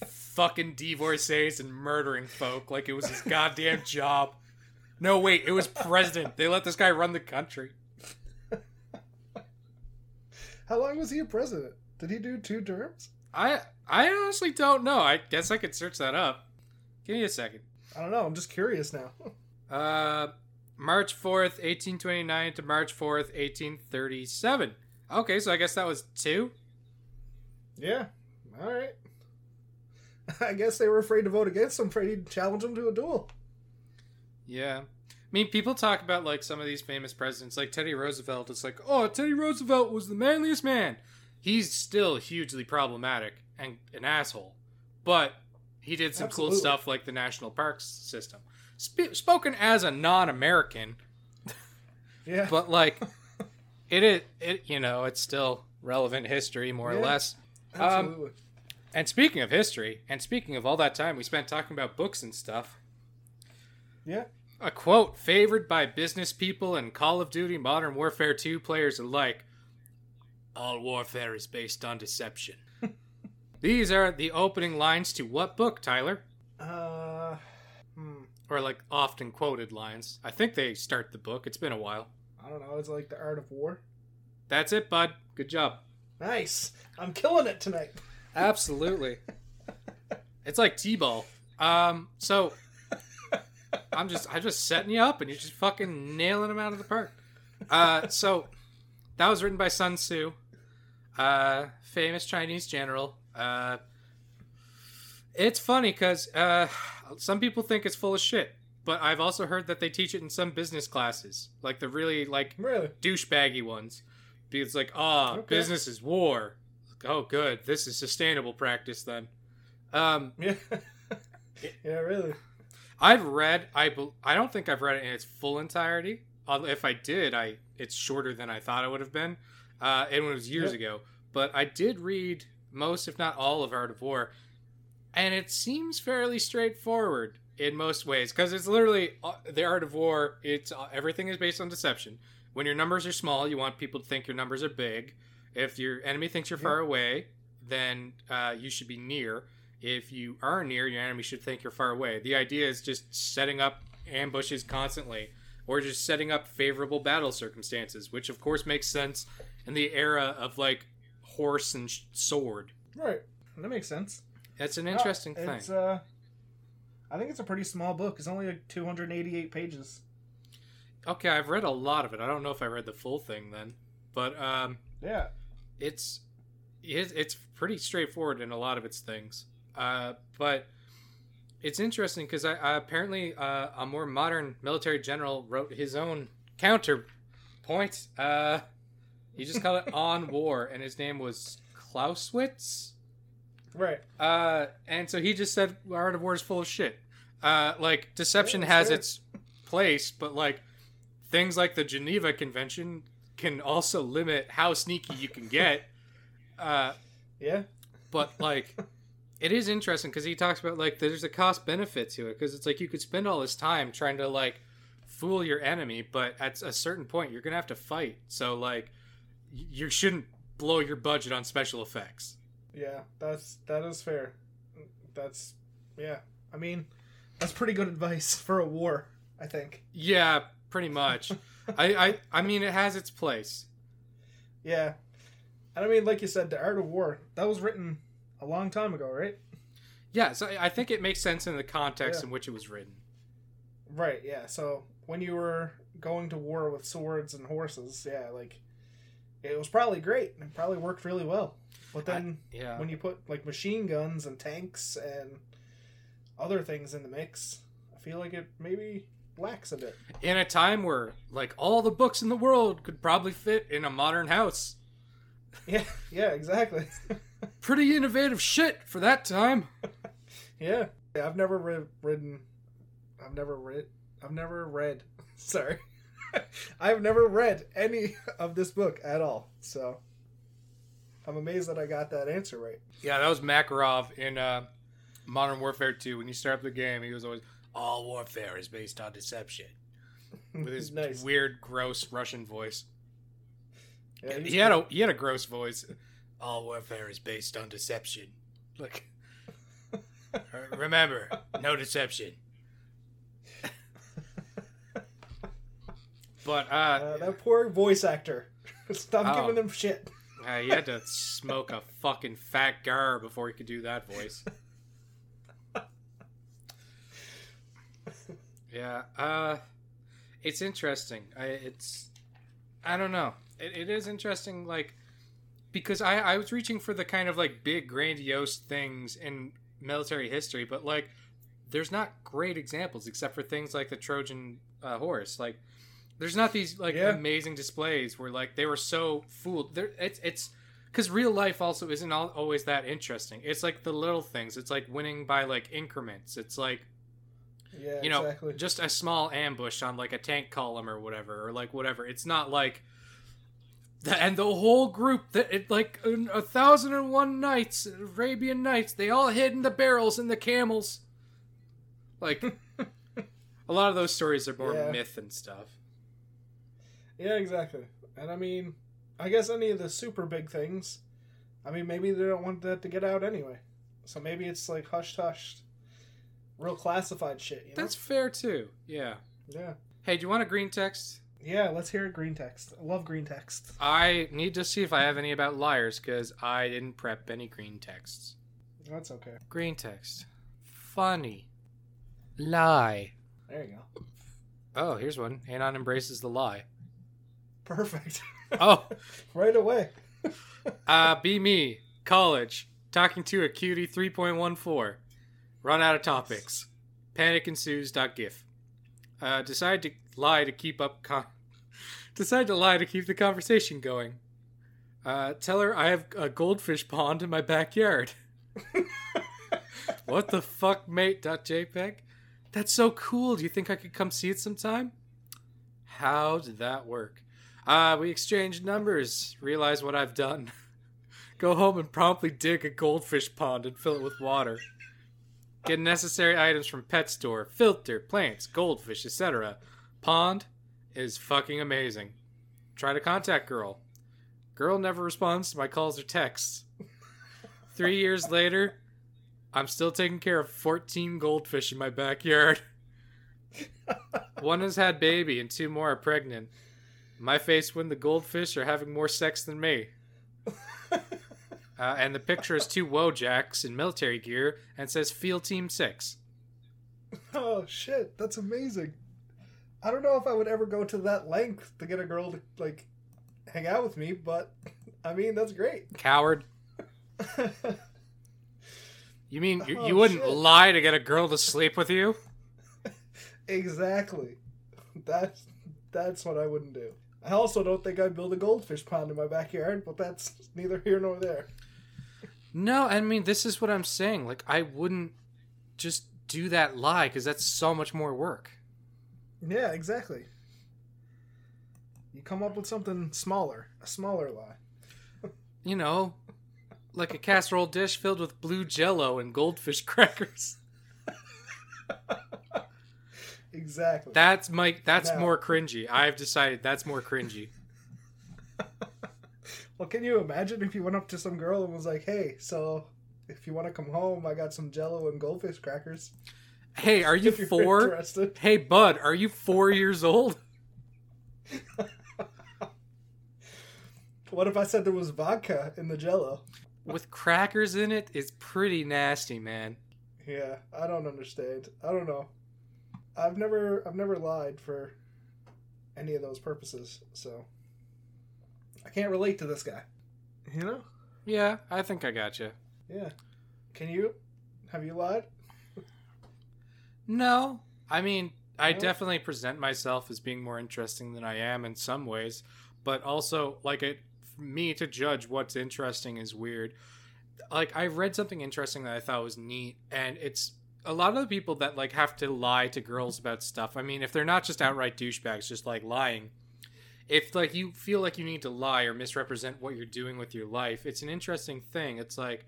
Fucking divorcees and murdering folk like it was his goddamn job. No, wait, it was president. They let this guy run the country. How long was he a president? Did he do two terms? I I honestly don't know. I guess I could search that up. Give me a second. I don't know. I'm just curious now. uh... March fourth, eighteen twenty-nine to March fourth, eighteen thirty-seven. Okay, so I guess that was two? Yeah. All right. I guess they were afraid to vote against him, afraid he'd challenge him to a duel. Yeah. I mean, people talk about, like, some of these famous presidents, like Teddy Roosevelt. It's like, oh, Teddy Roosevelt was the manliest man. He's still hugely problematic and an asshole. But he did some Absolutely. cool stuff like the national parks system. Sp- spoken as a non-American, yeah, but like it is, it you know, it's still relevant history more yeah, or less. Absolutely. Um, and speaking of history, and speaking of all that time we spent talking about books and stuff, yeah, a quote favored by business people and Call of Duty Modern Warfare two players alike: "All warfare is based on deception." These are the opening lines to what book, Tyler? Uh. Or, like, often quoted lines. I think they start the book. It's been a while. I don't know. It's like the Art of War. That's it, bud. Good job. Nice. I'm killing it tonight. Absolutely. It's like T-ball. Um, so, I'm just I'm just setting you up, and you're just fucking nailing them out of the park. Uh, so, that was written by Sun Tzu, uh, famous Chinese general. Uh, it's funny, because... Uh, some people think it's full of shit, but I've also heard that they teach it in some business classes, like the really like really? douchebaggy ones, because like, ah, oh, okay. business is war. Like, oh, good, this is sustainable practice then. Um, yeah, yeah, really. I've read. I I don't think I've read it in its full entirety. If I did, I it's shorter than I thought it would have been. Uh, it was years yeah. ago, but I did read most, if not all, of Art of War. And it seems fairly straightforward in most ways, because it's literally uh, the Art of War. It's uh, everything is based on deception. When your numbers are small, you want people to think your numbers are big. If your enemy thinks you're far away, then uh, you should be near. If you are near, your enemy should think you're far away. The idea is just setting up ambushes constantly, or just setting up favorable battle circumstances, which of course makes sense in the era of like horse and sh- sword. Right, that makes sense. That's an interesting no, it's, thing. Uh, I think it's a pretty small book. It's only like two hundred eighty-eight pages. Okay, I've read a lot of it. I don't know if I read the full thing then, but um, yeah, it's it's pretty straightforward in a lot of its things. Uh, but it's interesting because I, I apparently uh, a more modern military general wrote his own counterpoint. Uh, he just called it On War, and his name was Clausewitz. Right. Uh, and so he just said, Art of War is full of shit. Uh, like, deception yeah, has fair. its place, but, like, things like the Geneva Convention can also limit how sneaky you can get. Uh, yeah. But, like, It is interesting because he talks about, like, there's a cost benefit to it, because it's like you could spend all this time trying to, like, fool your enemy, but at a certain point you're gonna have to fight. So, like, you shouldn't blow your budget on special effects. Yeah, that's that is fair. That's yeah. I mean, that's pretty good advice for a war, I think. Yeah, pretty much. I, I I mean, it has its place. Yeah, and I mean, like you said, the Art of War, that was written a long time ago, right? Yeah, so I think it makes sense in the context yeah. in which it was written. Right, yeah. So when you were going to war with swords and horses, yeah, like, it was probably great. It probably worked really well. But then I, yeah. when you put, like, machine guns and tanks and other things in the mix, I feel like it maybe lacks a bit. In a time where, like, all the books in the world could probably fit in a modern house. Yeah, yeah, exactly. Pretty innovative shit for that time. yeah. yeah. I've never re- ridden. I've never read. I've never read. Sorry. I've never read any of this book at all. So I'm amazed that I got that answer right. Yeah, that was Makarov in uh, Modern Warfare two. When you start up the game, he was always, all warfare is based on deception. With his nice. weird, gross Russian voice. Yeah, he, he, had a, he had a gross voice. All warfare is based on deception. Like, remember, no deception. But uh, uh, that poor voice actor. Stop oh, giving him shit. uh, he had to smoke a fucking fat gar before he could do that voice. yeah, uh, it's interesting. I, it's, I don't know. It, it is interesting, like. Because I, I was reaching for the kind of, like, big, grandiose things in military history, but, like, there's not great examples except for things like the Trojan uh, horse. Like, there's not these, like, yeah. amazing displays where, like, they were so fooled. There, it's it's because real life also isn't all, always that interesting. It's, like, the little things. It's, like, winning by, like, increments. It's, like, yeah, you know, exactly. just a small ambush on, like, a tank column or whatever, or, like, whatever. It's not, like... And the whole group, it, like a thousand and one nights, Arabian Nights, they all hid in the barrels and the camels. Like, a lot of those stories are more yeah. myth and stuff. Yeah, exactly. And I mean, I guess any of the super big things, I mean, maybe they don't want that to get out anyway. So maybe it's like hushed, hushed, real classified shit. You know? That's fair too. Yeah. Yeah. Hey, do you want a green text? Yeah, let's hear green text. I love green text. I need to see if I have any about liars, because I didn't prep any green texts. That's okay. Green text. Funny. Lie. There you go. Oh, here's one. Anon embraces the lie. Perfect. Oh. Right away. uh, be me. College. Talking to a cutie three point one four. Run out of topics. Panic ensues. Gif. Uh, decide to lie to keep up con- decide to lie to keep the conversation going. Uh, tell her I have a goldfish pond in my backyard. What the fuck, mate? .jpg. That's so cool. Do you think I could come see it sometime? How did that work? Uh, we exchanged numbers. Realize what I've done. Go home and promptly dig a goldfish pond and fill it with water. Get necessary items from pet store. Filter, plants, goldfish, et cetera. Pond is fucking amazing. Try to contact girl. Girl never responds to my calls or texts. Three years later, I'm still taking care of fourteen goldfish in my backyard. One has had baby and two more are pregnant. My face when the goldfish are having more sex than me. Uh, and the picture is two Wojaks in military gear and says Field Team six. Oh, shit. That's amazing. I don't know if I would ever go to that length to get a girl to, like, hang out with me, but, I mean, that's great. Coward. You mean you, oh, you wouldn't shit. lie to get a girl to sleep with you? Exactly. That's, that's what I wouldn't do. I also don't think I'd build a goldfish pond in my backyard, but that's neither here nor there. No, I mean, this is what I'm saying. Like, I wouldn't just do that lie, because that's so much more work. Yeah, exactly. You come up with something smaller. A smaller lie. You know, like a casserole dish filled with blue jello and goldfish crackers. Exactly. That's Mike. That's now, more cringy. I've decided that's more cringy. Well, can you imagine if you went up to some girl and was like, "Hey, so if you want to come home, I got some jello and goldfish crackers. Hey, are you four? Interested. Hey, bud, are you four years old?" What if I said there was vodka in the jello? With crackers in it, it's pretty nasty, man. Yeah, I don't understand. I don't know. I've never I've never lied for any of those purposes, so I can't relate to this guy. You know? Yeah, I think I got you. Yeah. Can you? Have you lied? No. I mean, I definitely present myself as being more interesting than I am in some ways, but also, like, it, for me to judge what's interesting is weird. Like, I read something interesting that I thought was neat, and it's a lot of the people that, like, have to lie to girls about stuff. I mean, if they're not just outright douchebags, just, like, lying. If, like, you feel like you need to lie or misrepresent what you're doing with your life, it's an interesting thing. It's like,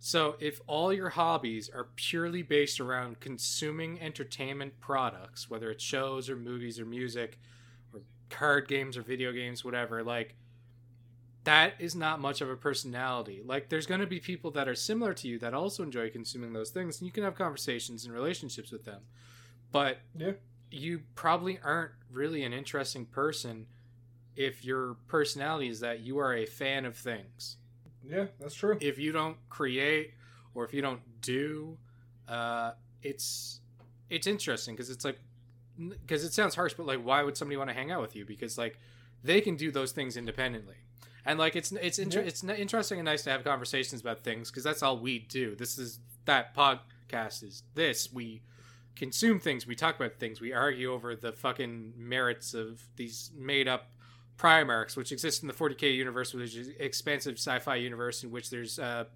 so if all your hobbies are purely based around consuming entertainment products, whether it's shows or movies or music or card games or video games, whatever, like, that is not much of a personality. Like, there's going to be people that are similar to you that also enjoy consuming those things, and you can have conversations and relationships with them. But yeah, you probably aren't really an interesting person if your personality is that you are a fan of things. Yeah, that's true. If you don't create or if you don't do, uh, it's it's interesting because it's like, because it sounds harsh, but like, why would somebody want to hang out with you? Because like, they can do those things independently. And like, it's it's inter- yeah. it's interesting and nice to have conversations about things because that's all we do. This is that podcast is this. We consume things. We talk about things. We argue over the fucking merits of these made up Primarchs, which exist in the forty K universe, which is expansive sci-fi universe in which there's uh,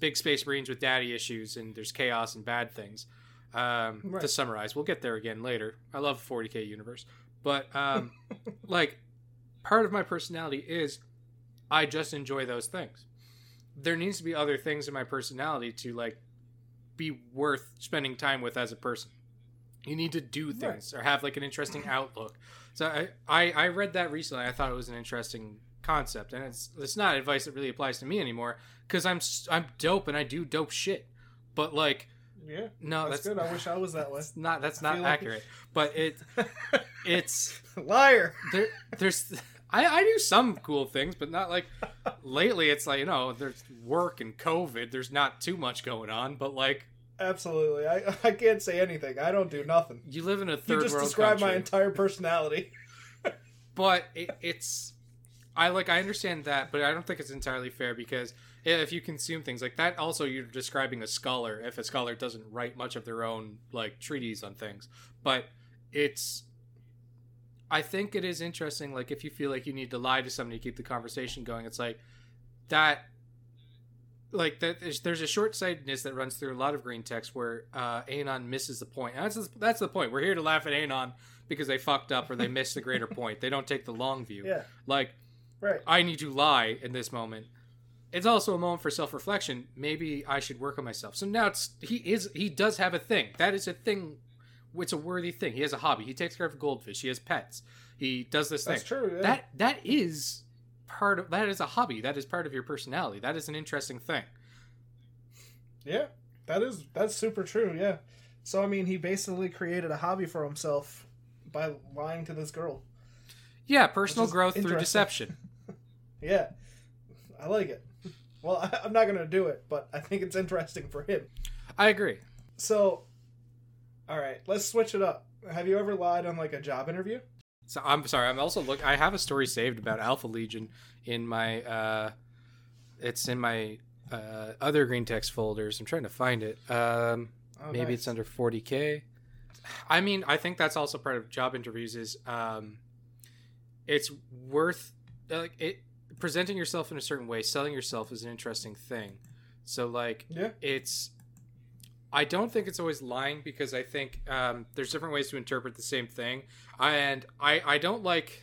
big space marines with daddy issues and there's chaos and bad things. Um, right. To summarize, we'll get there again later. I love forty K universe. But um, like, part of my personality is I just enjoy those things. There needs to be other things in my personality to like be worth spending time with as a person. You need to do things right, or have like an interesting outlook. So I, I, I read that recently. I thought it was an interesting concept, and it's it's not advice that really applies to me anymore because I'm I'm dope and I do dope shit. But like, yeah, no, that's, that's good. I wish I was that way. That's not that's not accurate. Like... But it it's liar. There, there's I, I do some cool things, but not like lately. It's like, you know, there's work and COVID. There's not too much going on, but like. Absolutely. I I can't say anything. I don't do nothing. You live in a third world country. You just described my entire personality. But it, it's... I like. I understand that, but I don't think it's entirely fair because if you consume things like that, also you're describing a scholar if a scholar doesn't write much of their own like treatise on things. But it's... I think it is interesting, like, if you feel like you need to lie to somebody to keep the conversation going, it's like that... Like, there's a short-sightedness that runs through a lot of green text where uh, Anon misses the point. And that's, that's the point. We're here to laugh at Anon because they fucked up or they missed the greater point. They don't take the long view. Yeah. Like, right. I need to lie in this moment. It's also a moment for self-reflection. Maybe I should work on myself. So now it's he is he does have a thing. That is a thing. It's a worthy thing. He has a hobby. He takes care of goldfish. He has pets. He does this thing. That's true. Yeah. That That is... part of that is a hobby. That is part of your personality. That is an interesting thing. Yeah, that is that's super true. Yeah, so I mean, he basically created a hobby for himself by lying to this girl. Yeah, personal growth through deception. Yeah, I like it. Well, I, I'm not gonna do it, but I think it's interesting for him. I agree. So, all right, let's switch it up. Have you ever lied on like a job interview? So I'm sorry. I'm also look. I have a story saved about Alpha Legion in my. Uh, it's in my uh, other green text folders. I'm trying to find it. Um, oh, maybe nice. It's under forty K. I mean, I think that's also part of job interviews. Is um, it's worth like it presenting yourself in a certain way. Selling yourself is an interesting thing. So like, yeah. It's. I don't think it's always lying because I think um, there's different ways to interpret the same thing. And I, I don't like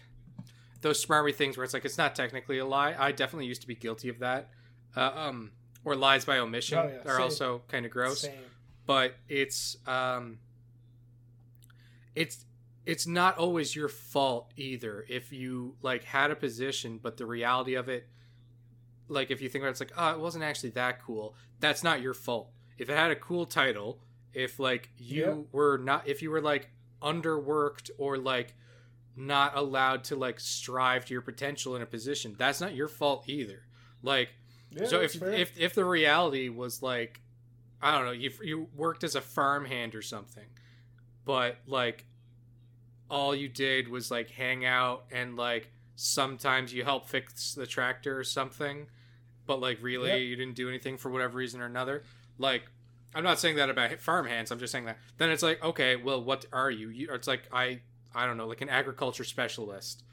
those smarmy things where it's like, it's not technically a lie. I definitely used to be guilty of that. uh, um, or lies by omission oh, yeah. are Same. also kind of gross. Same. But it's um, it's it's not always your fault either. If you like had a position, but the reality of it, like if you think about it, it's like, oh, it wasn't actually that cool. That's not your fault. If it had a cool title, if like you yeah. were not, if you were like underworked or like not allowed to like strive to your potential in a position, that's not your fault either. Like, yeah, so if, if if the reality was like, I don't know, you you worked as a farmhand or something, but like all you did was like hang out and like sometimes you help fix the tractor or something, but like really yep. you didn't do anything for whatever reason or another. Like, I'm not saying that about farmhands. I'm just saying that. Then it's like, okay, well, what are you? you it's like, I, I don't know, like an agriculture specialist.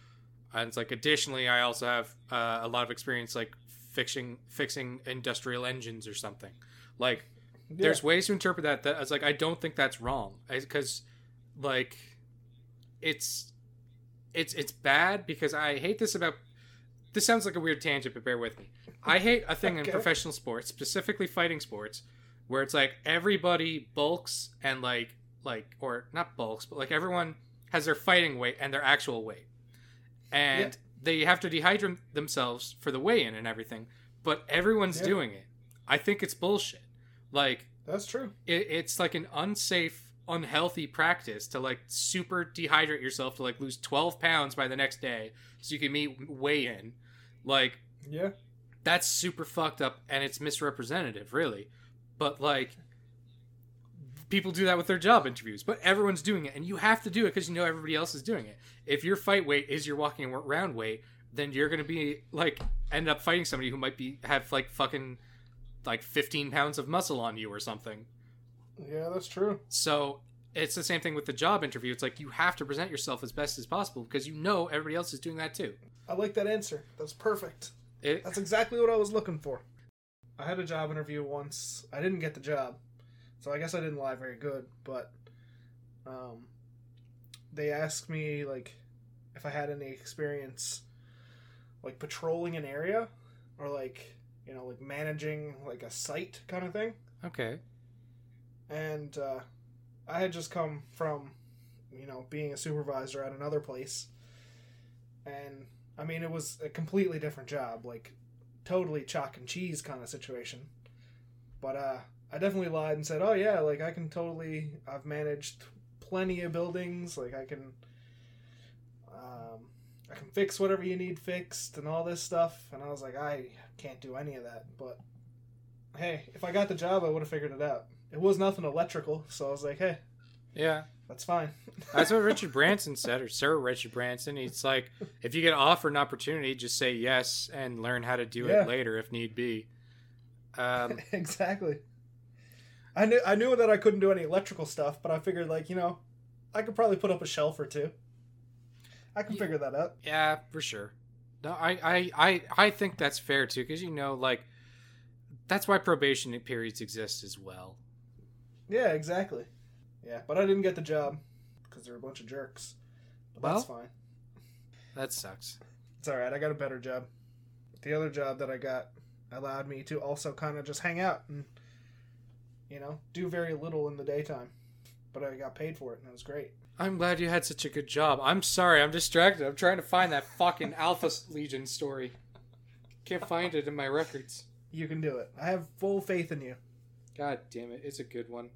And it's like, additionally, I also have uh, a lot of experience like fixing fixing industrial engines or something. Like, yeah. there's ways to interpret that. That it's like, I don't think that's wrong, because like, it's it's it's bad because I hate this about. This sounds like a weird tangent, but bear with me. I hate a thing okay. in professional sports, specifically fighting sports, where it's like everybody bulks and like like or not bulks, but like everyone has their fighting weight and their actual weight, and yeah. they have to dehydrate themselves for the weigh-in and everything. But everyone's yeah. doing it. I think it's bullshit. Like, that's true. It, it's like an unsafe, unhealthy practice to like super dehydrate yourself to like lose twelve pounds by the next day so you can meet weigh-in. Like, yeah, that's super fucked up, and it's misrepresentative, really. But like, people do that with their job interviews, but everyone's doing it, and you have to do it because you know everybody else is doing it. If your fight weight is your walking around weight, then you're gonna be like end up fighting somebody who might be have like fucking like fifteen pounds of muscle on you or something. Yeah, that's true. So it's the same thing with the job interview. It's like, you have to present yourself as best as possible because you know everybody else is doing that too. I like that answer. That's perfect. It, That's exactly what I was looking for. I had a job interview once. I didn't get the job, so I guess I didn't lie very good, but um, they asked me like if I had any experience like patrolling an area or like, you know, like managing like a site kind of thing. Okay. And uh, I had just come from, you know, being a supervisor at another place. And, I mean, it was a completely different job. Like, totally chalk and cheese kind of situation. But uh, I definitely lied and said, oh, yeah, like, I can totally... I've managed plenty of buildings. Like, I can... Um, I can fix whatever you need fixed and all this stuff. And I was like, I can't do any of that. But, hey, if I got the job, I would have figured it out. It was nothing electrical, so I was like, hey. Yeah. That's fine. That's what Richard Branson said, or Sir Richard Branson. He's like, if you get offered an opportunity, just say yes and learn how to do yeah. it later if need be. Um, exactly. I knew I knew that I couldn't do any electrical stuff, but I figured, like, you know, I could probably put up a shelf or two. I can yeah, figure that out. Yeah, for sure. No, I, I, I, I think that's fair, too, because, you know, like, that's why probation periods exist as well. Yeah, exactly. Yeah, but I didn't get the job because they were a bunch of jerks. But well, that's fine. That sucks. It's all right. I got a better job. The other job that I got allowed me to also kind of just hang out and, you know, do very little in the daytime. But I got paid for it, and it was great. I'm glad you had such a good job. I'm sorry. I'm distracted. I'm trying to find that fucking Alpha Legion story. Can't find it in my records. You can do it. I have full faith in you. God damn it, it's a good one.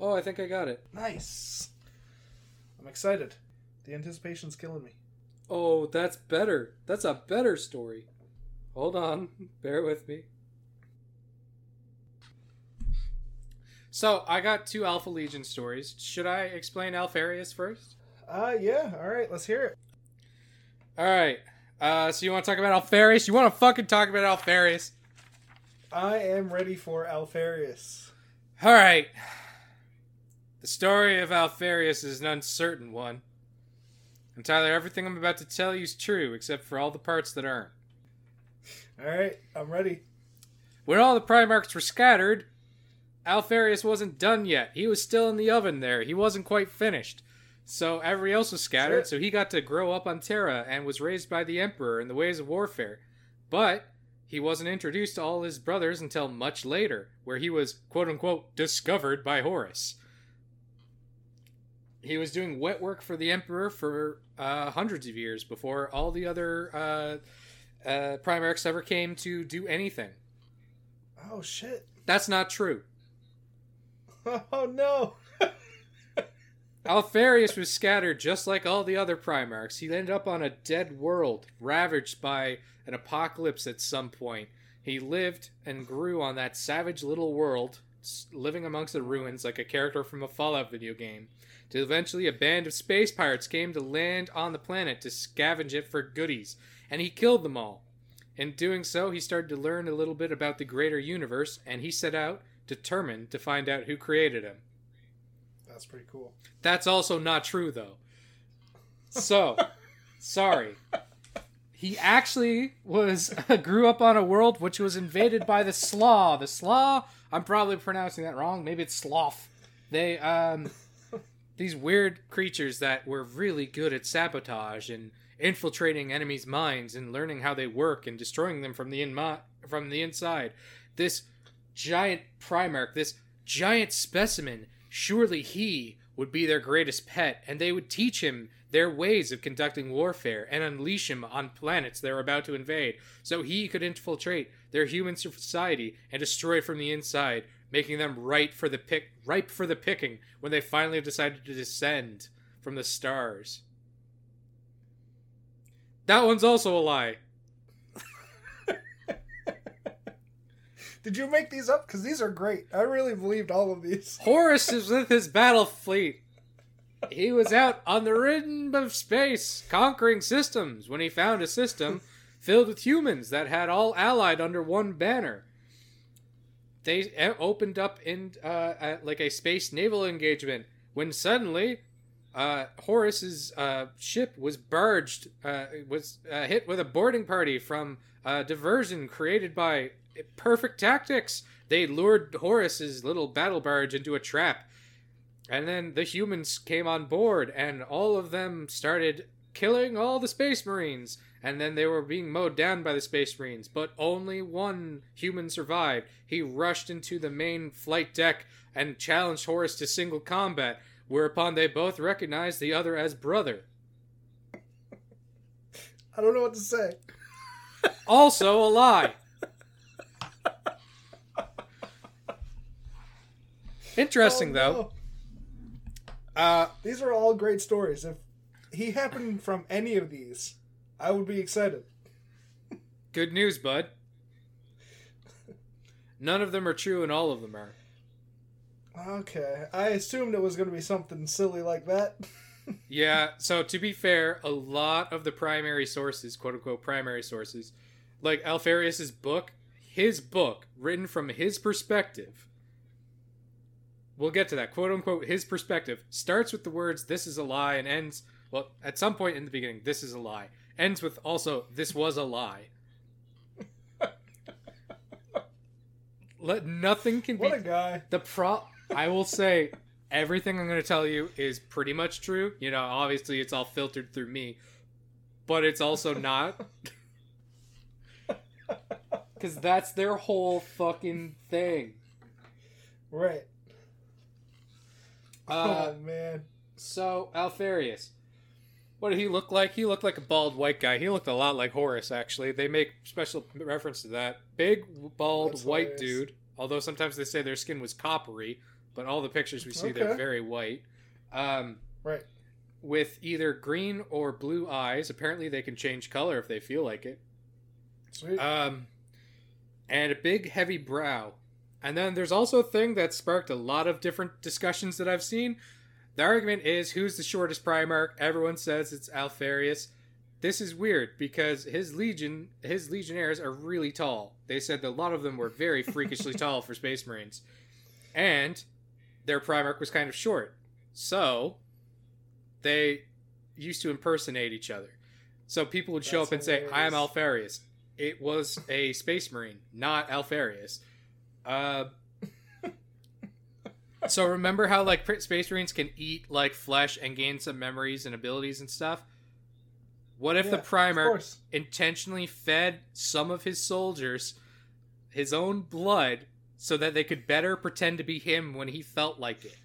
Oh, I think I got it. Nice. I'm excited. The anticipation's killing me. Oh, that's better. That's a better story. Hold on. Bear with me. So, I got two Alpha Legion stories. Should I explain Alpharius first? Uh, yeah. All right, let's hear it. All right. Uh, so you want to talk about Alpharius? You want to fucking talk about Alpharius? I am ready for Alpharius. All right. The story of Alpharius is an uncertain one. And Tyler, everything I'm about to tell you is true, except for all the parts that aren't. All right, I'm ready. When all the Primarchs were scattered, Alpharius wasn't done yet. He was still in the oven there. He wasn't quite finished. So everybody else was scattered, Shit. So he got to grow up on Terra and was raised by the Emperor in the ways of warfare. But... He wasn't introduced to all his brothers until much later, where he was, quote-unquote, discovered by Horus. He was doing wet work for the Emperor for uh, hundreds of years before all the other uh, uh, Primarchs ever came to do anything. Oh, shit. That's not true. Oh, no. Alpharius was scattered just like all the other Primarchs. He ended up on a dead world, ravaged by an apocalypse at some point. He lived and grew on that savage little world, living amongst the ruins like a character from a Fallout video game, till eventually a band of space pirates came to land on the planet to scavenge it for goodies, and he killed them all. In doing so, he started to learn a little bit about the greater universe, and he set out, determined to find out who created him. That's pretty cool. That's also not true, though. So, sorry. He actually was uh, grew up on a world which was invaded by the Slaw. The Slaw, I'm probably pronouncing that wrong. Maybe it's Sloth. They, um, these weird creatures that were really good at sabotage and infiltrating enemies' minds and learning how they work and destroying them from the inmo- from the inside. This giant Primarch, this giant specimen, surely he would be their greatest pet, and they would teach him their ways of conducting warfare and unleash him on planets they were about to invade, so he could infiltrate their human society and destroy from the inside, making them ripe for the pick, ripe for the picking when they finally decided to descend from the stars. That one's also a lie. Did you make these up? Because these are great. I really believed all of these. Horus is with his battle fleet. He was out on the rim of space, conquering systems, when he found a system filled with humans that had all allied under one banner. They opened up in uh, at like a space naval engagement when suddenly uh, Horus's uh, ship was barged, uh, was uh, hit with a boarding party from a diversion created by perfect tactics. They lured Horus's little battle barge into a trap, and then the humans came on board, and all of them started killing all the Space Marines, and then they were being mowed down by the Space Marines, but only one human survived. He rushed into the main flight deck and challenged Horus to single combat, whereupon they both recognized the other as brother. I don't know what to say. Also a lie. Interesting, oh, no. though. Uh, these are all great stories. If he happened from any of these, I would be excited. Good news, bud. None of them are true, and all of them are. Okay. I assumed it was going to be something silly like that. Yeah, so to be fair, a lot of the primary sources, quote-unquote primary sources, like Alpharius' book, his book, written from his perspective... We'll get to that. Quote unquote, his perspective starts with the words, this is a lie, and ends, well, at some point in the beginning, this is a lie. Ends with also, this was a lie. Let nothing can what be... What a guy. The pro... I will say, everything I'm going to tell you is pretty much true. You know, obviously it's all filtered through me, but it's also not. Because that's their whole fucking thing. Right. Uh, oh, man. So, Alpharius. What did he look like? He looked like a bald white guy. He looked a lot like Horus, actually. They make special reference to that. Big, bald, That's white hilarious. dude. Although sometimes they say their skin was coppery. But all the pictures we see, okay. They're very white. Um, right. With either green or blue eyes. Apparently they can change color if they feel like it. Sweet. Um, and a big, heavy brow. And then there's also a thing that sparked a lot of different discussions that I've seen. The argument is, who's the shortest Primarch? Everyone says it's Alpharius. This is weird because his legion, his legionnaires are really tall. They said that a lot of them were very freakishly tall for Space Marines. And their Primarch was kind of short. So they used to impersonate each other. So people would show That's up and hilarious. say, I am Alpharius. It was a Space Marine, not Alpharius. Uh, so remember how like Space Marines can eat like flesh and gain some memories and abilities and stuff? What if yeah, the Primarch intentionally fed some of his soldiers his own blood so that they could better pretend to be him when he felt like it?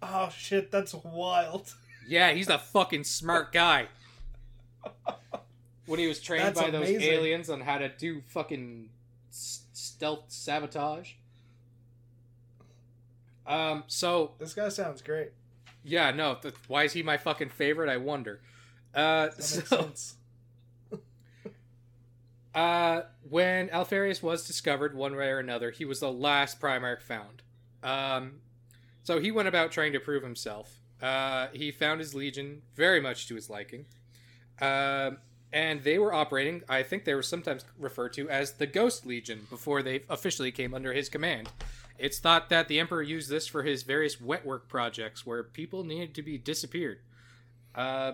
Oh, shit, that's wild. Yeah, he's a fucking smart guy. When he was trained that's by those amazing. aliens on how to do fucking s- stealth sabotage. Um, so... This guy sounds great. Yeah, no, th- why is he my fucking favorite, I wonder. Uh, that makes so, sense. uh, when Alpharius was discovered, one way or another, he was the last Primarch found. Um, so he went about trying to prove himself. Uh, he found his legion very much to his liking. Um, and they were operating, I think they were sometimes referred to as the Ghost Legion before they officially came under his command. It's thought that the Emperor used this for his various wet work projects where people needed to be disappeared. Uh,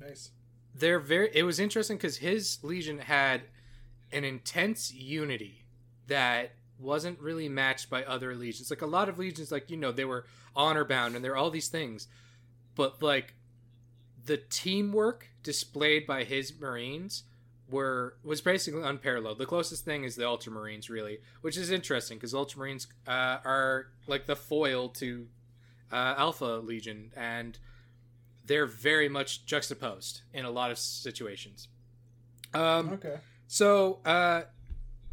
nice. They're very. It was interesting because his legion had an intense unity that wasn't really matched by other legions. Like a lot of legions, like, you know, they were honor bound and there were all these things, but like the teamwork displayed by his Marines were was basically unparalleled. The closest thing is the Ultramarines, really, which is interesting because Ultramarines uh, are like the foil to uh, Alpha Legion, and they're very much juxtaposed in a lot of situations. Um, okay. So uh,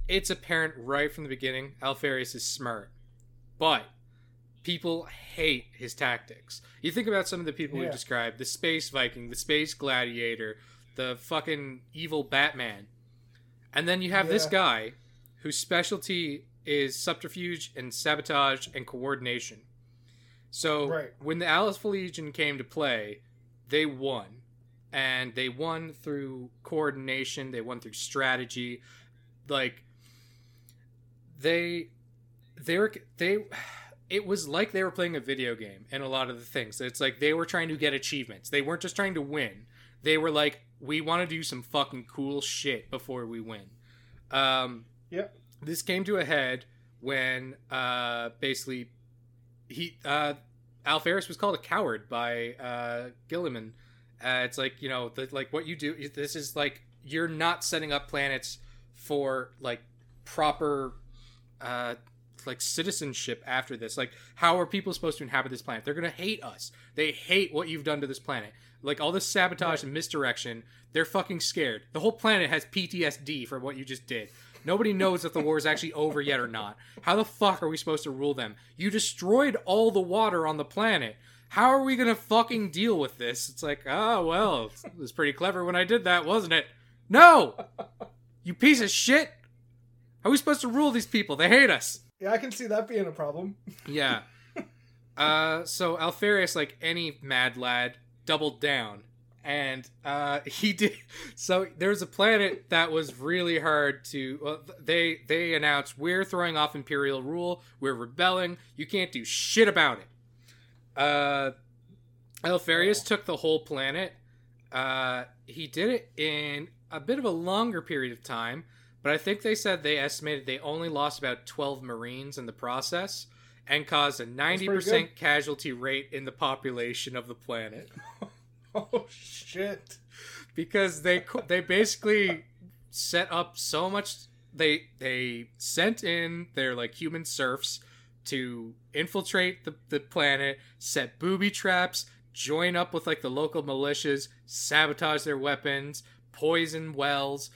it's apparent right from the beginning, Alpharius is smart, but people hate his tactics. You think about some of the people yeah. we described: the Space Viking, the Space Gladiator, the fucking evil Batman. And then you have yeah. this guy whose specialty is subterfuge and sabotage and coordination. So right. when the Alpha Legion came to play, they won. And they won through coordination. They won through strategy. Like, they... They were... They... It was like they were playing a video game in a lot of the things. It's like they were trying to get achievements. They weren't just trying to win. They were like, we want to do some fucking cool shit before we win. Um, yep. This came to a head when uh, basically he uh, Alpharius was called a coward by uh, Guilliman. Uh, it's like, you know, the, like what you do. This is like you're not setting up planets for like proper uh, like citizenship after this. Like, how are people supposed to inhabit this planet? They're gonna hate us. They hate what you've done to this planet. Like, all this sabotage and misdirection, they're fucking scared. The whole planet has P T S D from what you just did. Nobody knows if the war is actually over yet or not. How the fuck are we supposed to rule them? You destroyed all the water on the planet. How are we going to fucking deal with this? It's like, oh, well, it was pretty clever when I did that, wasn't it? No! You piece of shit! How are we supposed to rule these people? They hate us. Yeah, I can see that being a problem. Yeah. Uh, so Alpharius, like any mad lad, doubled down, and uh he did. So there's a planet that was really hard to well, they they announced, we're throwing off imperial rule, we're rebelling, you can't do shit about it. uh Alpharius oh. took the whole planet. Uh he did it in a bit of a longer period of time, but I think they said they estimated they only lost about twelve Marines in the process and caused a ninety percent casualty rate in the population of the planet. Oh, shit. Because they they basically set up so much... They they sent in their, like, human serfs to infiltrate the, the planet, set booby traps, join up with, like, the local militias, sabotage their weapons, poison wells,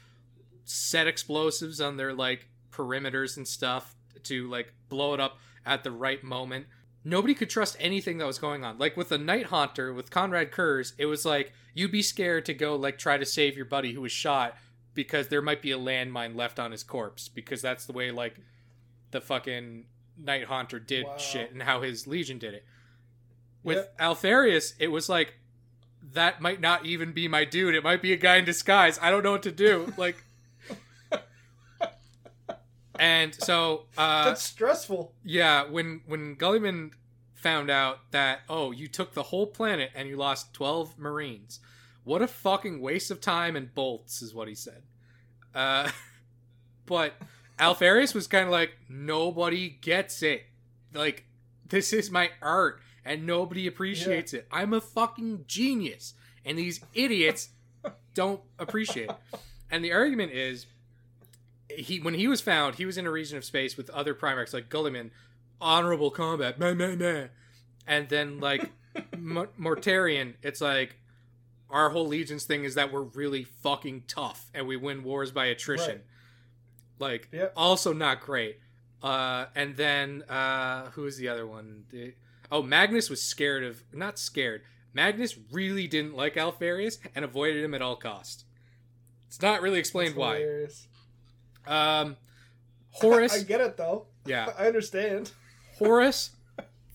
set explosives on their, like, perimeters and stuff to, like, blow it up at the right moment. Nobody could trust anything that was going on. Like with the Night Haunter, with Conrad Kurz, it was like you'd be scared to go like try to save your buddy who was shot because there might be a landmine left on his corpse, because that's the way like the fucking Night Haunter did wow. shit and how his legion did it. With yep. Alpharius, it was like, that might not even be my dude. It might be a guy in disguise. I don't know what to do. Like, and so uh that's stressful. Yeah, when when Guilliman found out that, oh, you took the whole planet and you lost twelve Marines, what a fucking waste of time and bolts, is what he said. Uh but Alpharius was kind of like, nobody gets it. Like, this is my art and nobody appreciates yeah. it. I'm a fucking genius and these idiots don't appreciate. And the argument is, he when he was found, he was in a region of space with other Primarchs like Guilliman, honorable combat, meh, meh, meh. And then like M- Mortarion, it's like, our whole Legions thing is that we're really fucking tough and we win wars by attrition. Right. Like, yep. Also not great. Uh, and then, uh, who was the other one? The, oh, Magnus was scared of, not scared. Magnus really didn't like Alpharius and avoided him at all costs. It's not really explained why. Um, Horus. I get it though. Yeah. I understand. Horus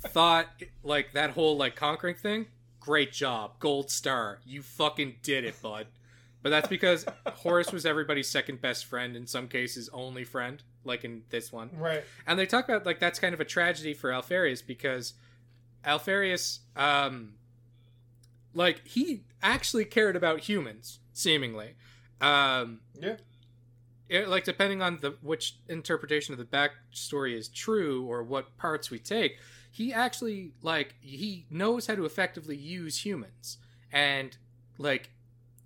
thought like that whole like conquering thing. Great job. Gold star. You fucking did it, bud. But that's because Horus was everybody's second best friend, in some cases only friend, like in this one. Right. And they talk about like that's kind of a tragedy for Alpharius because Alpharius, um, like he actually cared about humans, seemingly. Um, yeah. It, like depending on the which interpretation of the backstory is true or what parts we take, he actually like he knows how to effectively use humans and like.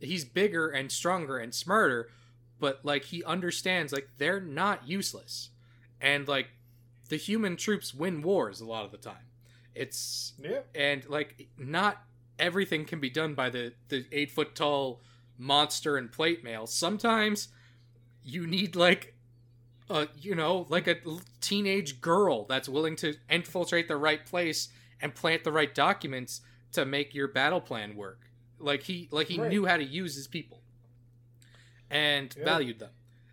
He's bigger and stronger and smarter, but like he understands like they're not useless, and like the human troops win wars a lot of the time. It's yeah, and like not everything can be done by the the eight foot tall monster and plate mail. Sometimes you need like a you know like a teenage girl that's willing to infiltrate the right place and plant the right documents to make your battle plan work. Like he, like he right. knew how to use his people, and yeah. valued them.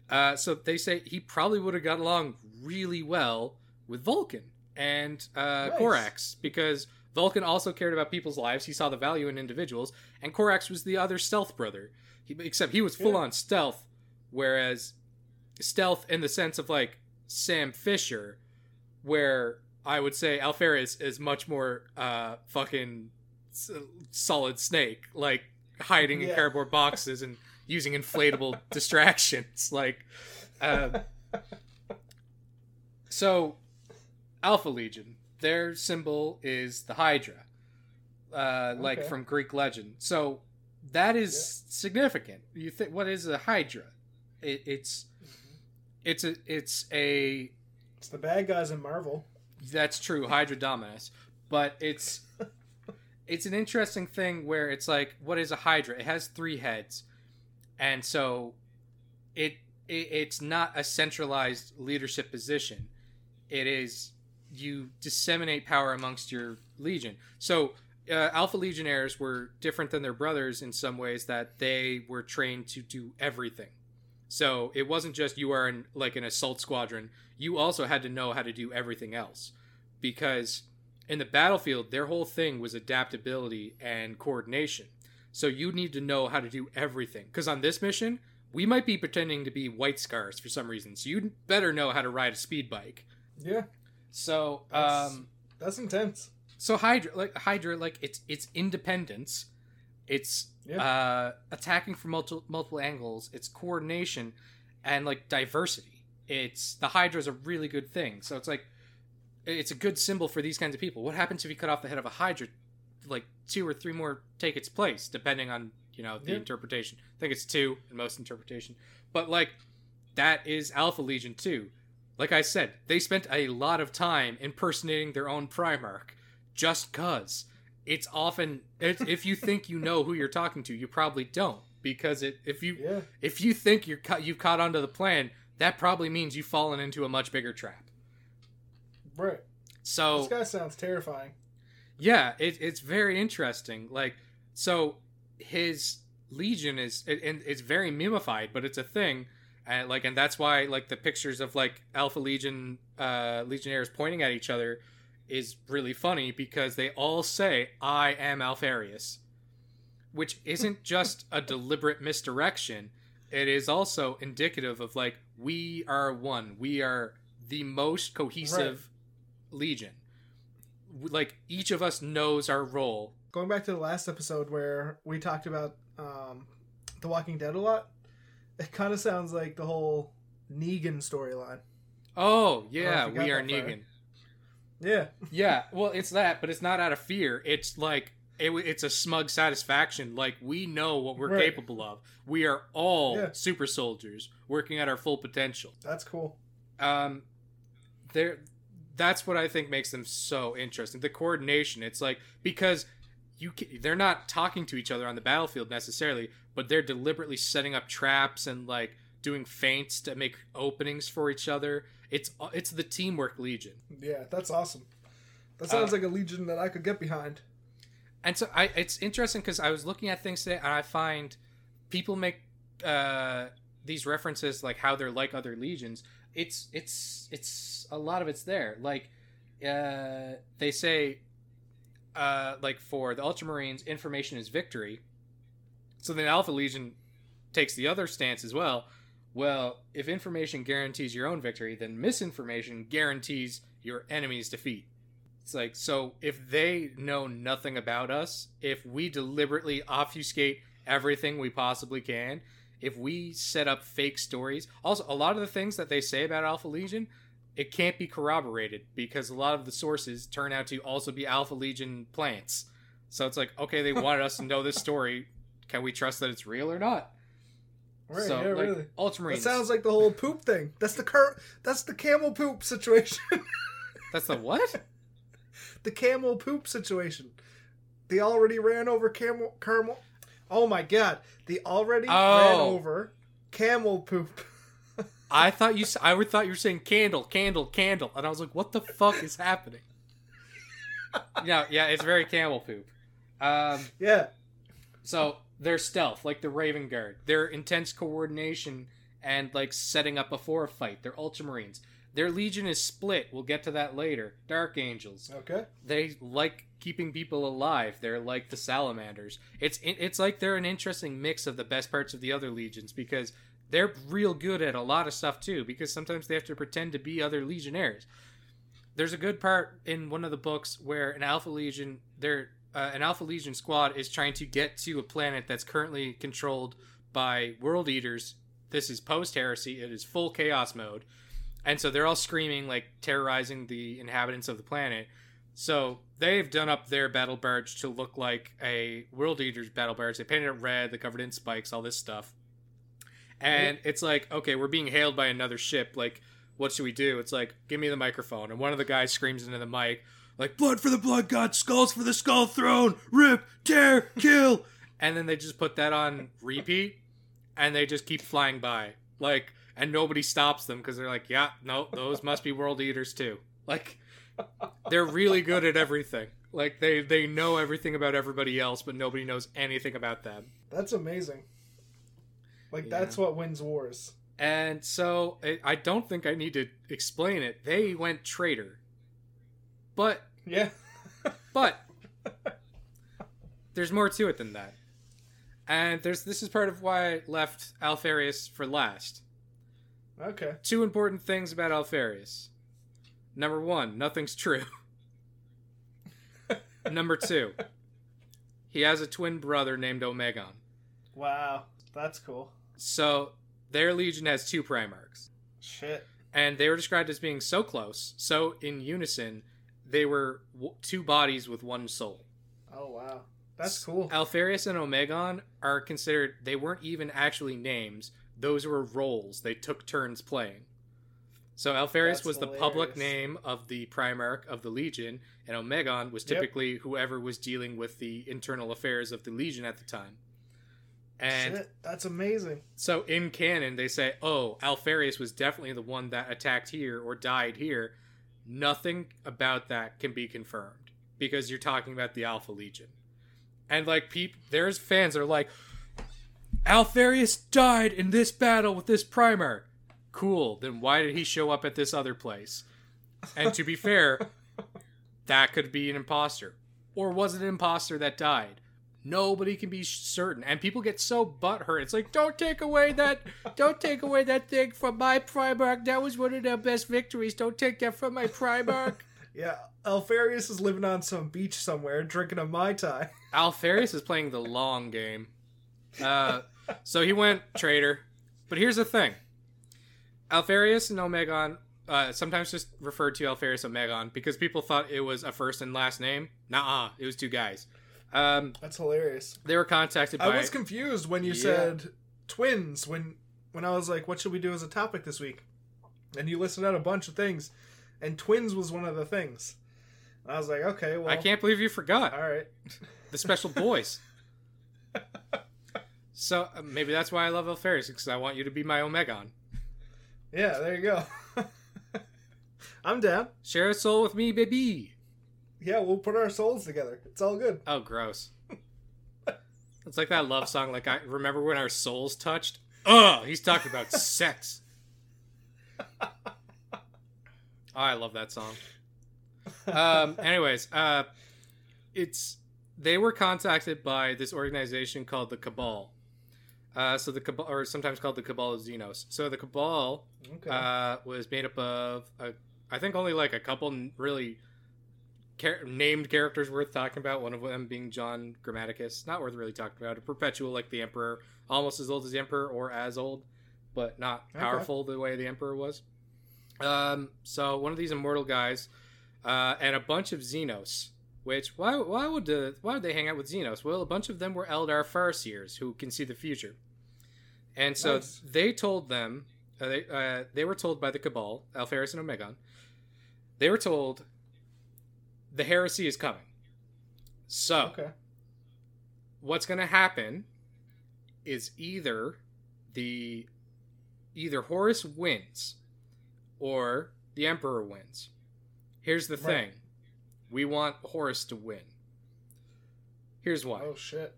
Uh, so they say he probably would have got along really well with Vulcan and uh, nice. Corax, because Vulcan also cared about people's lives. He saw the value in individuals, and Corax was the other stealth brother. He, except he was full yeah. on stealth, whereas stealth in the sense of like Sam Fisher, where I would say Alpharius is much more uh, fucking. Solid Snake, like hiding yeah. in cardboard boxes and using inflatable distractions, like uh, so Alpha Legion, their symbol is the Hydra, uh okay. like from Greek legend, so that is yeah. significant. You think, what is a Hydra? It, it's it's a it's a it's the bad guys in Marvel. That's true. Hydra Dominus. But it's It's an interesting thing where it's like, what is a Hydra? It has three heads, and so it, it it's not a centralized leadership position. It is, you disseminate power amongst your legion. So uh, Alpha Legionnaires were different than their brothers in some ways that they were trained to do everything. So it wasn't just you are in like an assault squadron. You also had to know how to do everything else, because in the battlefield, their whole thing was adaptability and coordination. So you need to know how to do everything. Because on this mission, we might be pretending to be White Scars for some reason. So you'd better know how to ride a speed bike. Yeah. So that's, um, that's intense. So Hydra, like Hydra, like it's it's independence, it's yeah. uh, attacking from multiple multiple angles, it's coordination, and like diversity. It's the Hydra is a really good thing. So it's like. It's a good symbol for these kinds of people. What happens if you cut off the head of a Hydra? Like two or three more take its place, depending on, you know, the yeah. interpretation. I think it's two in most interpretation. But like that is Alpha Legion too. Like I said, they spent a lot of time impersonating their own Primarch, just cause it's often it's, if you think you know who you're talking to, you probably don't, because it if you yeah. if you think you're cu- you've caught onto the plan, that probably means you've fallen into a much bigger trap. Right. So this guy sounds terrifying. Yeah, it, it's very interesting. Like, so his legion is, it, and it's very memified, but it's a thing, and like, and that's why like the pictures of like Alpha Legion uh, legionnaires pointing at each other is really funny, because they all say, "I am Alpharius," which isn't just a deliberate misdirection. It is also indicative of like, we are one. We are the most cohesive. Right. Legion. Like each of us knows our role. Going back to the last episode where we talked about um The Walking Dead a lot, it kind of sounds like the whole Negan storyline. Oh yeah, we are Negan. Far. Yeah. Yeah, well it's that, but it's not out of fear. It's like It, it's a smug satisfaction. Like, we know what we're right. capable of. We are all yeah. super soldiers working at our full potential. That's cool. Um, there, that's what I think makes them so interesting. The coordination. It's like, because you can, they're not talking to each other on the battlefield necessarily, but they're deliberately setting up traps and like doing feints to make openings for each other. It's it's the teamwork legion. Yeah, that's awesome. That sounds uh, like a legion that I could get behind. And so I, it's interesting because I was looking at things today and I find people make uh, these references like how they're like other legions. It's it's it's a lot of it's there. Like uh, they say, uh, like for the Ultramarines, information is victory. So then Alpha Legion takes the other stance as well. Well, if information guarantees your own victory, then misinformation guarantees your enemy's defeat. It's like, so if they know nothing about us, if we deliberately obfuscate everything we possibly can, if we set up fake stories. Also, a lot of the things that they say about Alpha Legion, it can't be corroborated because a lot of the sources turn out to also be Alpha Legion plants. So it's like, okay, they wanted us to know this story. Can we trust that it's real or not? Right, so, yeah, like, really. Ultramarines. That sounds like the whole poop thing. That's the cur- That's the camel poop situation. That's the what? The camel poop situation. They already ran over camel... camel. Oh my god. They already oh. ran over camel poop. I thought you I thought you were saying candle, candle, candle. And I was like, what the fuck is happening? yeah, yeah, it's very camel poop. Um, yeah. So, their stealth, like the Raven Guard. Their intense coordination and, like, setting up before a fight. They're Ultramarines. Their legion is split. We'll get to that later. Dark Angels. Okay. They like keeping people alive. They're like the Salamanders. It's it's like they're an interesting mix of the best parts of the other legions because they're real good at a lot of stuff too because sometimes they have to pretend to be other legionnaires. There's a good part in one of the books where an Alpha Legion, they're, uh, an Alpha Legion squad is trying to get to a planet that's currently controlled by World Eaters. This is post-heresy. It is full chaos mode. And so they're all screaming, like, terrorizing the inhabitants of the planet. So they've done up their battle barge to look like a World Eaters battle barge. They painted it red, they covered it in spikes, all this stuff. And it's like, okay, we're being hailed by another ship. Like, what should we do? It's like, give me the microphone. And one of the guys screams into the mic, like, blood for the blood god, skulls for the skull throne, rip, tear, kill. And then they just put that on repeat, and they just keep flying by. Like... And nobody stops them because they're like, yeah, no, those must be World Eaters too. Like, they're really good at everything. Like, they, they know everything about everybody else, but nobody knows anything about them. That's amazing. Like, yeah. That's what wins wars. And so, I don't think I need to explain it. They went traitor. But... Yeah. But... There's more to it than that. And there's this is part of why I left Alpharius for last. Okay. Two important things about Alpharius. Number one, nothing's true. Number two, he has a twin brother named Omegon. Wow, that's cool. So, their legion has two Primarchs. Shit. And they were described as being so close, so in unison, they were w- two bodies with one soul. Oh, wow. That's cool. Alpharius and Omegon are considered, they weren't even actually names. Those were roles. They took turns playing. So Alpharius That's was hilarious. The public name of the Primarch of the Legion, and Omegon was typically yep. whoever was dealing with the internal affairs of the Legion at the time. And Shit, that's amazing. So in canon, they say, oh, Alpharius was definitely the one that attacked here or died here. Nothing about that can be confirmed, because you're talking about the Alpha Legion. And, like, people, there's fans that are like, Alpharius died in this battle with this Primarch. Cool, then why did he show up at this other place? And to be fair, that could be an imposter. Or was it an imposter that died? Nobody can be certain. And people get so butthurt. It's like, don't take away that don't take away that thing from my Primarch. That was one of their best victories. Don't take that from my Primarch. Yeah, Alpharius is living on some beach somewhere drinking a Mai Tai. Alpharius is playing the long game. Uh, so he went traitor. But here's the thing. Alpharius and Omegon, uh, sometimes just referred to Alpharius Omegon because people thought it was a first and last name. Nuh-uh. It was two guys. Um, That's hilarious. They were contacted by... I was confused when you yeah. said twins, when when I was like, what should we do as a topic this week? And you listed out a bunch of things, and twins was one of the things. And I was like, okay, well... I can't believe you forgot. All right. The special boys. So uh, maybe that's why I love Alpharius, because I want you to be my Omegon. Yeah, there you go. I'm down. Share a soul with me, baby. Yeah, we'll put our souls together. It's all good. Oh, gross. It's like that love song, like, I remember when our souls touched? Oh, he's talking about sex. Oh, I love that song. Um, anyways, uh, it's... They were contacted by this organization called the Cabal. Uh, so the Cabal, or sometimes called the Cabal of Xenos. So the Cabal okay. uh, was made up of, a, I think only like a couple really char- named characters worth talking about. One of them being John Grammaticus, not worth really talking about. A perpetual, like the Emperor, almost as old as the Emperor, or as old, but not powerful okay. the way the Emperor was. Um, so one of these immortal guys, uh, and a bunch of Xenos. Which, why why would uh, why would they hang out with Xenos? Well, a bunch of them were Eldar Farseers who can see the future. And so nice. they told them, uh, they uh, they were told by the Cabal, Alpharius and Omegon, they were told the heresy is coming. So, okay. what's going to happen is either the either Horus wins or the Emperor wins. Here's the right. thing. We want Horus to win. Here's why. Oh, shit.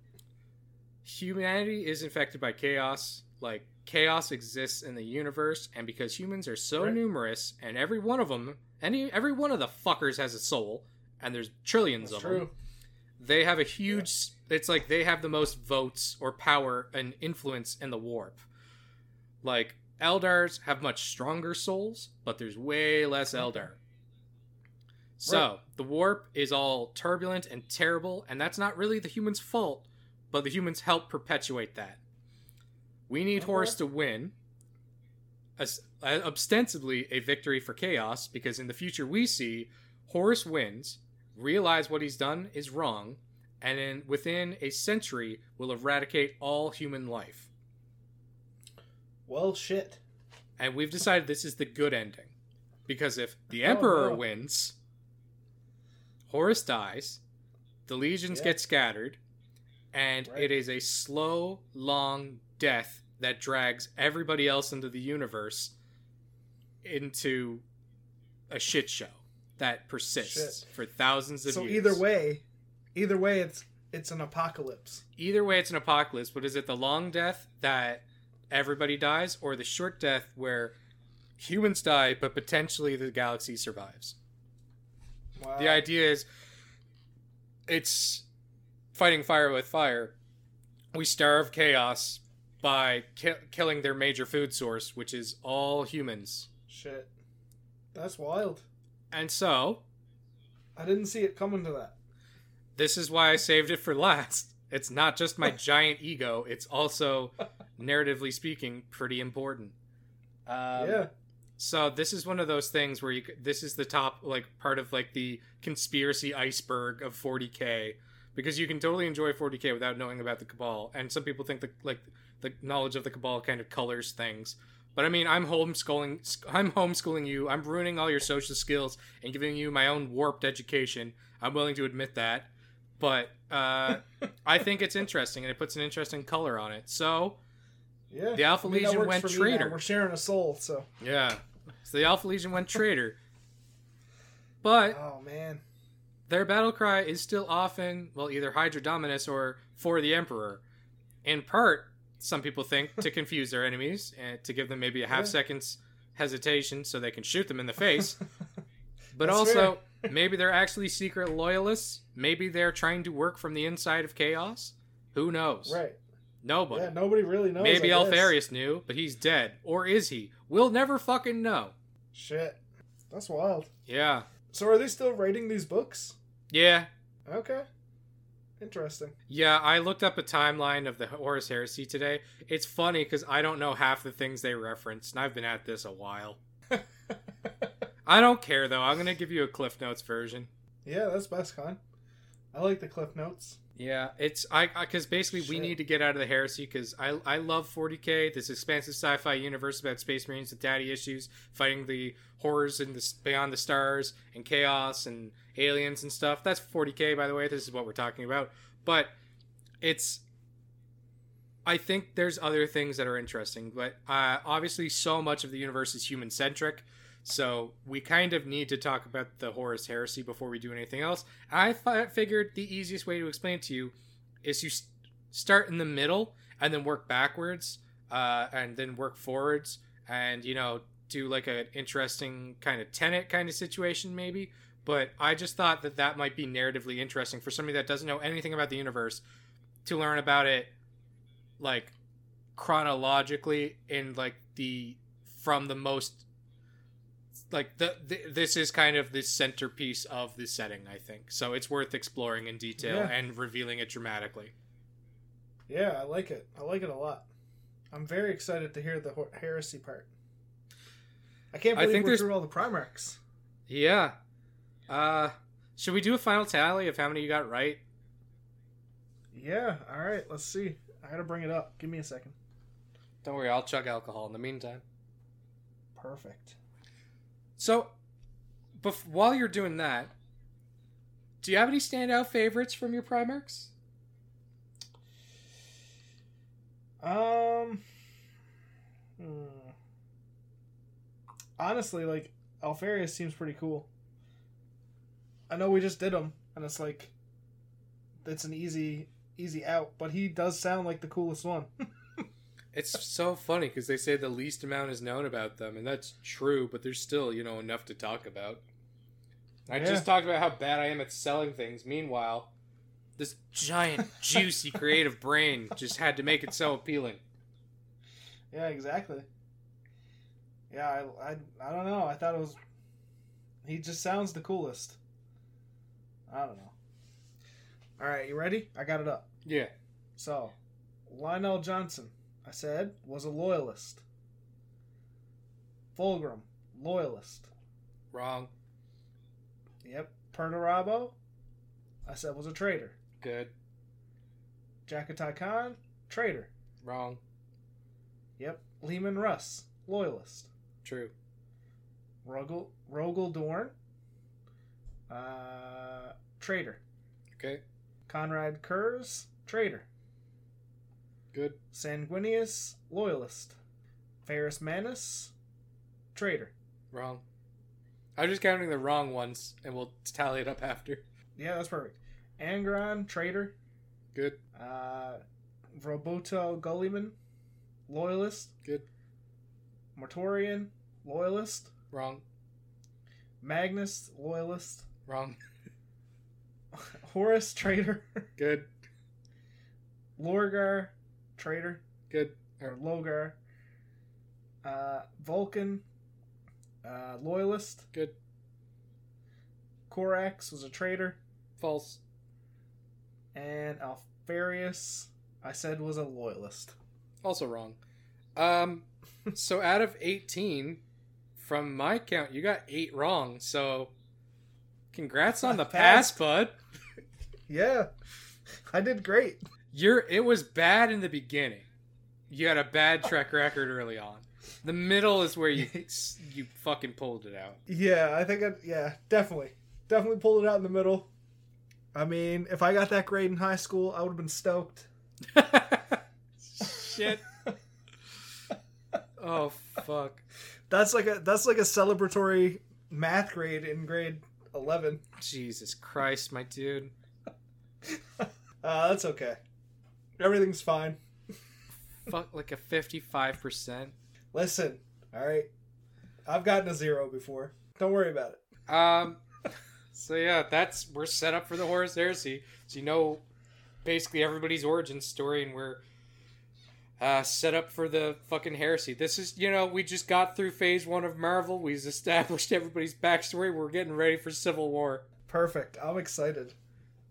Humanity is infected by chaos. Like, chaos exists in the universe, and because humans are so right. numerous, and every one of them, any every one of the fuckers has a soul, and there's trillions That's of true. them, they have a huge... Yeah. It's like they have the most votes or power and influence in the warp. Like, Eldars have much stronger souls, but there's way less Eldar. So, right. the warp is all turbulent and terrible, and that's not really the humans' fault, but the humans help perpetuate that. We need okay. Horus to win, as, uh, ostensibly a victory for chaos, because in the future we see Horus wins, realize what he's done is wrong, and in, within a century will eradicate all human life. Well, shit. And we've decided this is the good ending, because if the Emperor oh, no. wins... Horus dies, the legions yeah. get scattered, and right. it is a slow, long death that drags everybody else into the universe into a shit show that persists shit. for thousands of so years. So either way, either way, it's it's an apocalypse. Either way, it's an apocalypse, but is it the long death that everybody dies, or the short death where humans die, but potentially the galaxy survives? Wow. The idea is it's fighting fire with fire. We starve chaos by ki- killing their major food source, which is all humans. Shit. That's wild. And so... I didn't see it coming to that. This is why I saved it for last. It's not just my giant ego. It's also, narratively speaking, pretty important. Um, yeah. So this is one of those things where you, this is the top, like, part of, like, the conspiracy iceberg of forty K, because you can totally enjoy forty K without knowing about the Cabal. And some people think that, like, the knowledge of the Cabal kind of colors things. But I mean, I'm homeschooling, I'm homeschooling you. I'm ruining all your social skills and giving you my own warped education. I'm willing to admit that, but uh, I think it's interesting, and it puts an interesting color on it. So. Yeah. The Alpha I mean, Legion went traitor. We're sharing a soul, so. Yeah. So the Alpha Legion went traitor. But. Oh, man. Their battle cry is still often, well, either Hydra Dominus or for the Emperor. In part, some people think, to confuse their enemies and to give them maybe a half yeah. second's hesitation so they can shoot them in the face. But That's also, maybe they're actually secret loyalists. Maybe they're trying to work from the inside of chaos. Who knows? Right. Nobody. Yeah, nobody really knows. Maybe Alpharius knew, but he's dead. Or is he? We'll never fucking know. Shit. That's wild. Yeah. So are they still writing these books? Yeah. Okay. Interesting. Yeah, I looked up a timeline of the Horus Heresy today. It's funny because I don't know half the things they reference, and I've been at this a while. I don't care, though. I'm going to give you a Cliff Notes version. Yeah, that's best, con. I like the Cliff Notes. Yeah, it's I because basically Shit. we need to get out of the heresy, because I I love forty K, this expansive sci-fi universe about Space Marines with daddy issues, fighting the horrors in the beyond the stars and chaos and aliens and stuff. That's forty K, by the way. This is what we're talking about. But it's, I think there's other things that are interesting. But uh, obviously, so much of the universe is human centric. So we kind of need to talk about the Horus heresy before we do anything else. I th- figured the easiest way to explain it to you is you st- start in the middle and then work backwards, uh, and then work forwards, and, you know, do like an interesting kind of Tenet kind of situation maybe. But I just thought that that might be narratively interesting for somebody that doesn't know anything about the universe to learn about it, like, chronologically, in like the from the most... like the, the this is kind of the centerpiece of the setting, I think, so it's worth exploring in detail yeah. and revealing it dramatically. Yeah, I like it. I like it a lot. I'm very excited to hear the heresy part. I can't believe I think we're through all the Primarchs. Yeah. Uh, should we do a final tally of how many you got right? Yeah. All right. Let's see. I gotta bring it up. Give me a second. Don't worry. I'll chug alcohol in the meantime. Perfect. So, bef- while you're doing that, do you have any standout favorites from your Primarchs? Um, hmm. Honestly, like, Alpharius seems pretty cool. I know we just did him, and it's like, it's an easy, easy out, but he does sound like the coolest one. It's so funny because they say the least amount is known about them, and that's true, but there's still, you know, enough to talk about. I yeah. just talked about how bad I am at selling things. Meanwhile, this giant, juicy, creative brain just had to make it so appealing. Yeah, exactly. Yeah, I, I, I don't know. I thought it was... He just sounds the coolest. I don't know. All right, you ready? I got it up. Yeah. So, Lionel Johnson, I said, was a loyalist. Fulgrim, loyalist. Wrong. Yep. Pernarabo, I said, was a traitor. Good. Jakatai Khan, traitor. Wrong. Yep. Lehman Russ, loyalist. True. Rogel, Rogel Dorn, uh, traitor. Okay. Conrad Kurz, traitor. Good. Sanguinius, loyalist. Ferris Manus, traitor. Wrong. I'm just counting the wrong ones, and we'll tally it up after. Yeah, that's perfect. Angron, traitor. Good. Uh, Roboute Guilliman, loyalist. Good. Mortarion, loyalist. Wrong. Magnus, loyalist. Wrong. Horus, traitor. Good. Lorgar, traitor. Good. Or Logar. Uh, Vulcan. Uh, loyalist. Good. Corax was a traitor. False. And Alpharius, I said, was a loyalist. Also wrong. Um, so out of eighteen, from my count, you got eight wrong. So congrats on the pass, bud. Yeah. I did great. You're, it was bad in the beginning. You had a bad track record early on. The middle is where you you fucking pulled it out. Yeah, I think I, yeah, definitely. Definitely pulled it out in the middle. I mean, if I got that grade in high school, I would have been stoked. Shit. Oh, fuck. That's like a that's like a celebratory math grade in grade eleven. Jesus Christ, my dude. Uh, that's okay. Everything's fine. Fuck, like a fifty-five percent. Listen, all right. I've gotten a zero before. Don't worry about it. Um. So yeah, that's we're set up for the Horus Heresy. So you know, basically everybody's origin story, and we're uh, set up for the fucking heresy. This is, you know, we just got through phase one of Marvel. We've established everybody's backstory. We're getting ready for Civil War. Perfect. I'm excited.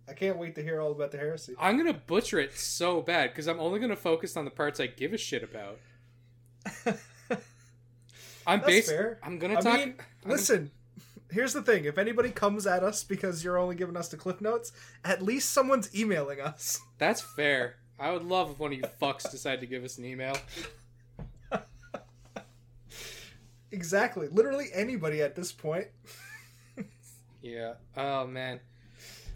I can't wait to hear all about the heresy. I'm going to butcher it so bad because I'm only going to focus on the parts I give a shit about. I'm That's basi- fair. I'm going to talk... Mean, listen, gonna... here's the thing. If anybody comes at us because you're only giving us the cliff notes, at least someone's emailing us. That's fair. I would love if one of you fucks decided to give us an email. Exactly. Literally anybody at this point. Yeah. Oh, man.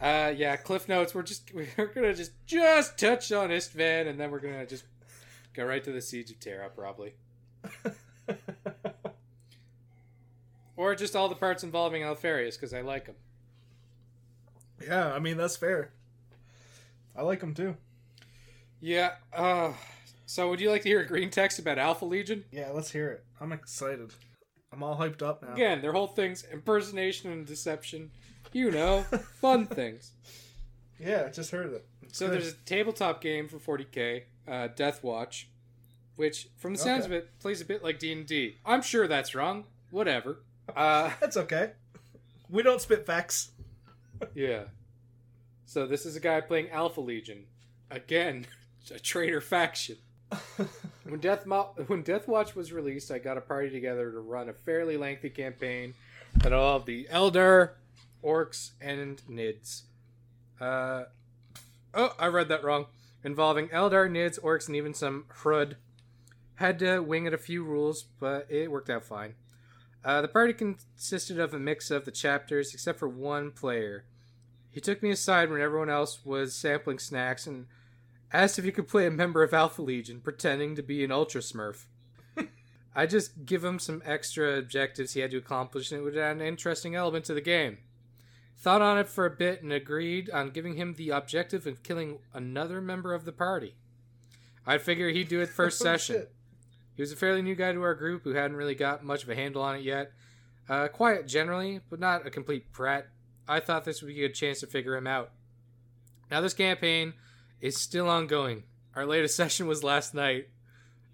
Uh, yeah, cliff notes. We're just we're gonna just just touch on Istvan, and then we're gonna just go right to the Siege of Terra, probably. Or just all the parts involving Alpharius, because I like him. Yeah, I mean, that's fair. I like him, too. Yeah. Uh, so would you like to hear a green text about Alpha Legion? Yeah, let's hear it. I'm excited. I'm all hyped up now. Again, their whole thing's impersonation and deception. You know, fun things. Yeah, I just heard it. It's so good. There's a tabletop game for forty K, uh, Death Watch, which, from the sounds okay. of it, plays a bit like D and D. I'm sure that's wrong. Whatever. Uh, that's okay. We don't spit facts. Yeah. So this is a guy playing Alpha Legion. Again, a traitor faction. When Death Mo- when Death Watch was released, I got a party together to run a fairly lengthy campaign that all the Eldar, Orcs, and Nids. Uh, oh, I read that wrong. Involving Eldar, Nids, Orcs, and even some Hrud. Had to wing it a few rules, but it worked out fine. Uh, the party consisted of a mix of the chapters, except for one player. He took me aside when everyone else was sampling snacks and asked if he could play a member of Alpha Legion, pretending to be an Ultra Smurf. I just give him some extra objectives he had to accomplish, and it would add an interesting element to the game. Thought on it for a bit and agreed on giving him the objective of killing another member of the party. I figure he'd do it first oh, session. Shit. He was a fairly new guy to our group who hadn't really got much of a handle on it yet. Uh, quiet generally, but not a complete prat. I thought this would be a good chance to figure him out. Now this campaign is still ongoing. Our latest session was last night.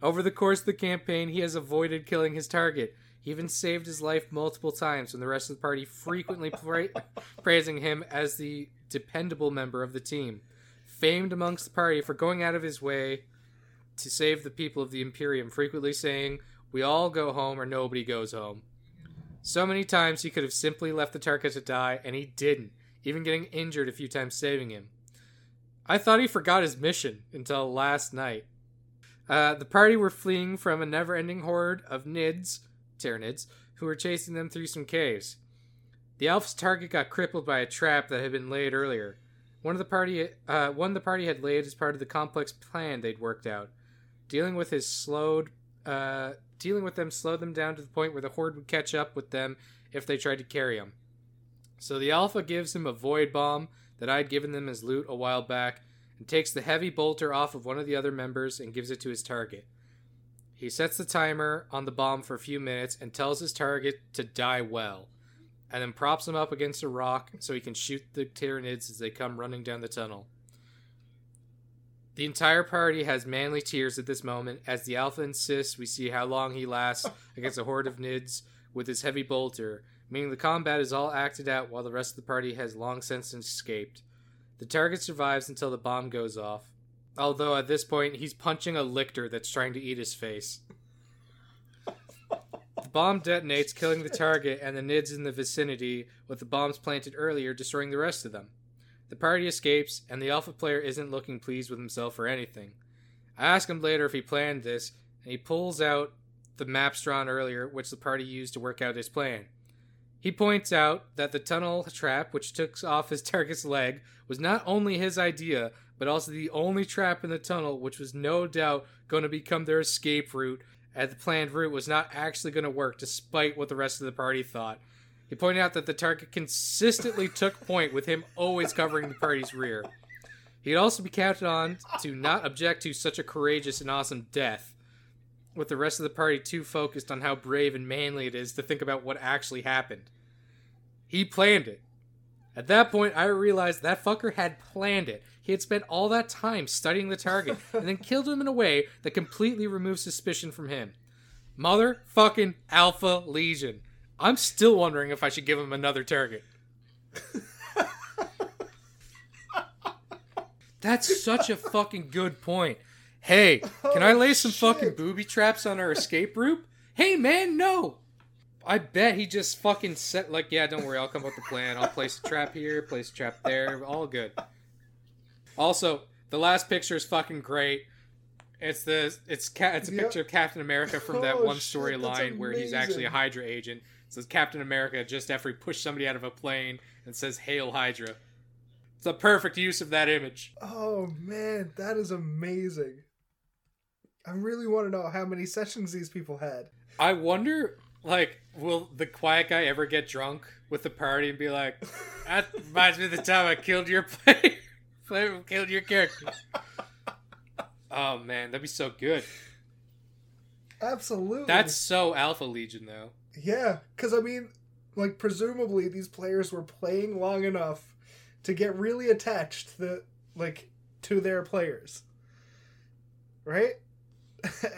Over the course of the campaign, he has avoided killing his target. He even saved his life multiple times from the rest of the party frequently pra- praising him as the dependable member of the team, famed amongst the party for going out of his way to save the people of the Imperium, frequently saying, "We all go home or nobody goes home." So many times he could have simply left the target to die, and he didn't, even getting injured a few times saving him. I thought he forgot his mission until last night. Uh, the party were fleeing from a never-ending horde of Nids, Tyranids, who were chasing them through some caves. The elf's target got crippled by a trap that had been laid earlier. One of the party, uh, one the party had laid as part of the complex plan they'd worked out. Dealing with his slowed, uh, dealing with them slowed them down to the point where the horde would catch up with them if they tried to carry him. So the alpha gives him a void bomb that I'd given them as loot a while back, and takes the heavy bolter off of one of the other members and gives it to his target. He sets the timer on the bomb for a few minutes and tells his target to die well, and then props him up against a rock so he can shoot the Tyranids as they come running down the tunnel. The entire party has manly tears at this moment as the alpha insists we see how long he lasts against a horde of Nids with his heavy bolter, meaning the combat is all acted out while the rest of the party has long since escaped. The target survives until the bomb goes off. Although at this point, he's punching a lictor that's trying to eat his face. The bomb detonates, killing the target and the Nids in the vicinity, with the bombs planted earlier destroying the rest of them. The party escapes, and the alpha player isn't looking pleased with himself or anything. I ask him later if he planned this, and he pulls out the maps drawn earlier, which the party used to work out his plan. He points out that the tunnel trap, which took off his target's leg, was not only his idea, but also the only trap in the tunnel, which was no doubt going to become their escape route, as the planned route was not actually going to work, despite what the rest of the party thought. He pointed out that the target consistently took point, with him always covering the party's rear. He'd also be counted on to not object to such a courageous and awesome death, with the rest of the party too focused on how brave and manly it is to think about what actually happened. He planned it. At that point, I realized that fucker had planned it. He had spent all that time studying the target and then killed him in a way that completely removed suspicion from him. Motherfucking Alpha Legion. I'm still wondering if I should give him another target. That's such a fucking good point. Hey, can I lay some fucking booby traps on our escape route? Hey, man, no. I bet he just fucking said, like, yeah, don't worry, I'll come up with the plan. I'll place a trap here, place a trap there. All good. Also, the last picture is fucking great. It's the it's ca- it's a yep. picture of Captain America from that oh, one storyline where he's actually a Hydra agent. It says Captain America just after he pushed somebody out of a plane and says, "Hail Hydra." It's the perfect use of that image. Oh, man, that is amazing. I really want to know how many sessions these people had. I wonder, like, will the quiet guy ever get drunk with the party and be like, that reminds me of the time I killed your player, player killed your character. Oh, man, that'd be so good. Absolutely. That's so Alpha Legion, though. Yeah, because, I mean, like, presumably these players were playing long enough to get really attached to the, like, to their players. Right?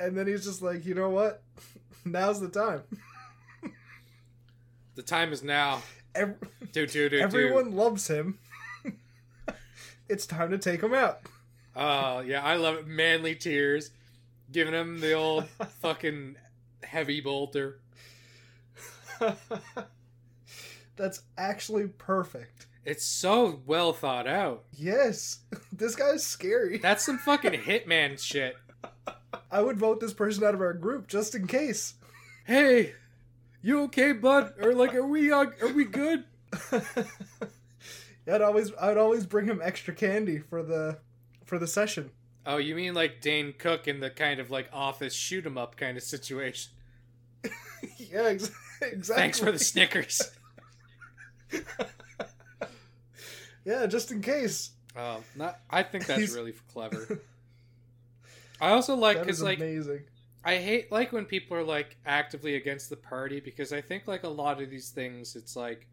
And then he's just like, you know what? Now's the time. The time is now. Every- do, do, do, Everyone do. loves him. It's time to take him out. Oh, uh, yeah, I love it. Manly tears. Giving him the old fucking heavy bolter. That's actually perfect. It's so well thought out. Yes. This guy's scary. That's some fucking Hitman shit. I would vote this person out of our group just in case. Hey, you okay, bud? Or like, are we uh, are we good? I'd always I'd always bring him extra candy for the for the session. Oh, you mean like Dane Cook in the kind of like office shoot 'em up kind of situation? Yeah, ex- exactly. Thanks for the Snickers. Yeah, just in case. Oh, not. I think that's He's... really clever. I also like because like amazing. I hate like when people are like actively against the party, because I think like a lot of these things, it's like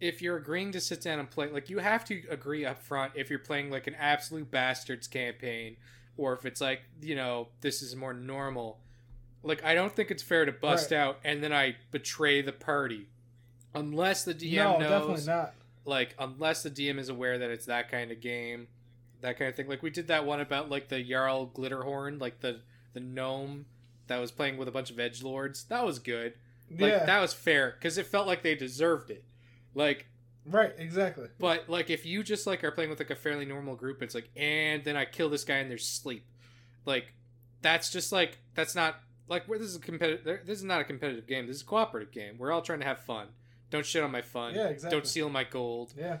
if you're agreeing to sit down and play, like you have to agree up front if you're playing like an absolute bastards campaign, or if it's like, you know, this is more normal. Like, I don't think it's fair to bust right. out and then I betray the party unless the D M no, knows. Definitely not. Like unless the D M is aware that it's that kind of game. That kind of thing. Like, we did that one about, like, the Jarl Glitterhorn, like, the, the gnome that was playing with a bunch of edgelords. That was good. Like, yeah. That was fair, because it felt like they deserved it. Like... Right, exactly. But, like, if you just, like, are playing with, like, a fairly normal group, it's like, and then I kill this guy in their sleep. Like, that's just, like, that's not... Like, this is a competitive... This is not a competitive game. This is a cooperative game. We're all trying to have fun. Don't shit on my fun. Yeah, exactly. Don't steal my gold. Yeah.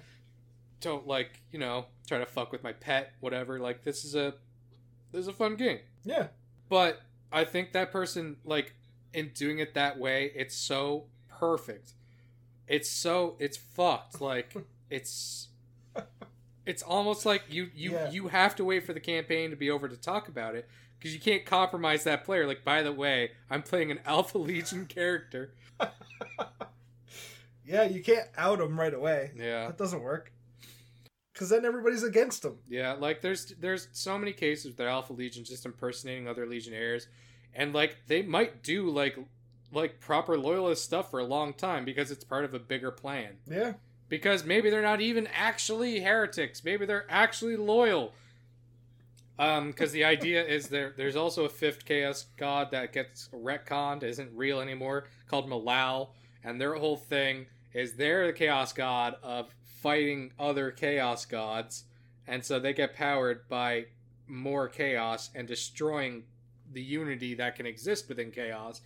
Don't, like, you know, try to fuck with my pet, whatever. Like, this is a this is a fun game. Yeah. But I think that person, like, in doing it that way, it's so perfect. It's so it's fucked. Like, it's it's almost like you you, yeah. you have to wait for the campaign to be over to talk about it, because you can't compromise that player. Like, by the way, I'm playing an Alpha Legion character. Yeah, you can't out him right away. Yeah. That doesn't work. Because then everybody's against them. Yeah, like, there's there's so many cases that Alpha Legion just impersonating other Legionnaires. And, like, they might do, like, like proper loyalist stuff for a long time because it's part of a bigger plan. Yeah. Because maybe they're not even actually heretics. Maybe they're actually loyal. Um, because the idea is there. there's also a fifth Chaos God that gets retconned, isn't real anymore, called Malal. And their whole thing is they're the Chaos God of... fighting other chaos gods, and so they get powered by more chaos and destroying the unity that can exist within chaos.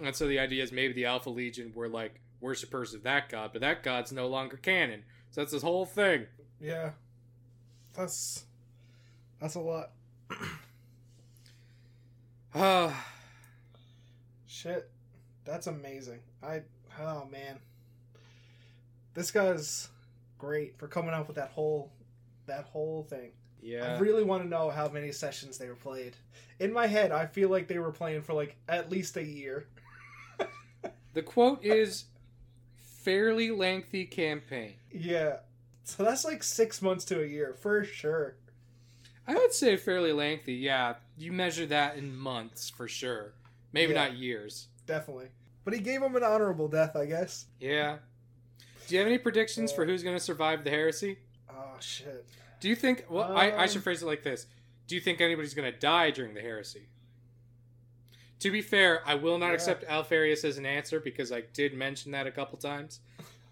And so the idea is maybe the Alpha Legion were like worshippers of that god, but that god's no longer canon, so that's this whole thing. Yeah, that's that's a lot. uh, shit, that's amazing. I oh man this guy's great for coming up with that whole that whole thing. Yeah. I really want to know how many sessions they were played. In my head, I feel like they were playing for like at least a year. The quote is fairly lengthy campaign. Yeah. So that's like six months to a year for sure. I would say fairly lengthy, yeah. You measure that in months for sure. Maybe yeah, not years. Definitely. But he gave him an honorable death, I guess. Yeah. Do you have any predictions uh, for who's going to survive the heresy? Oh, shit. Do you think... Well, um, I, I should phrase it like this. Do you think anybody's going to die during the heresy? To be fair, I will not yeah. accept Alpharius as an answer because I did mention that a couple times.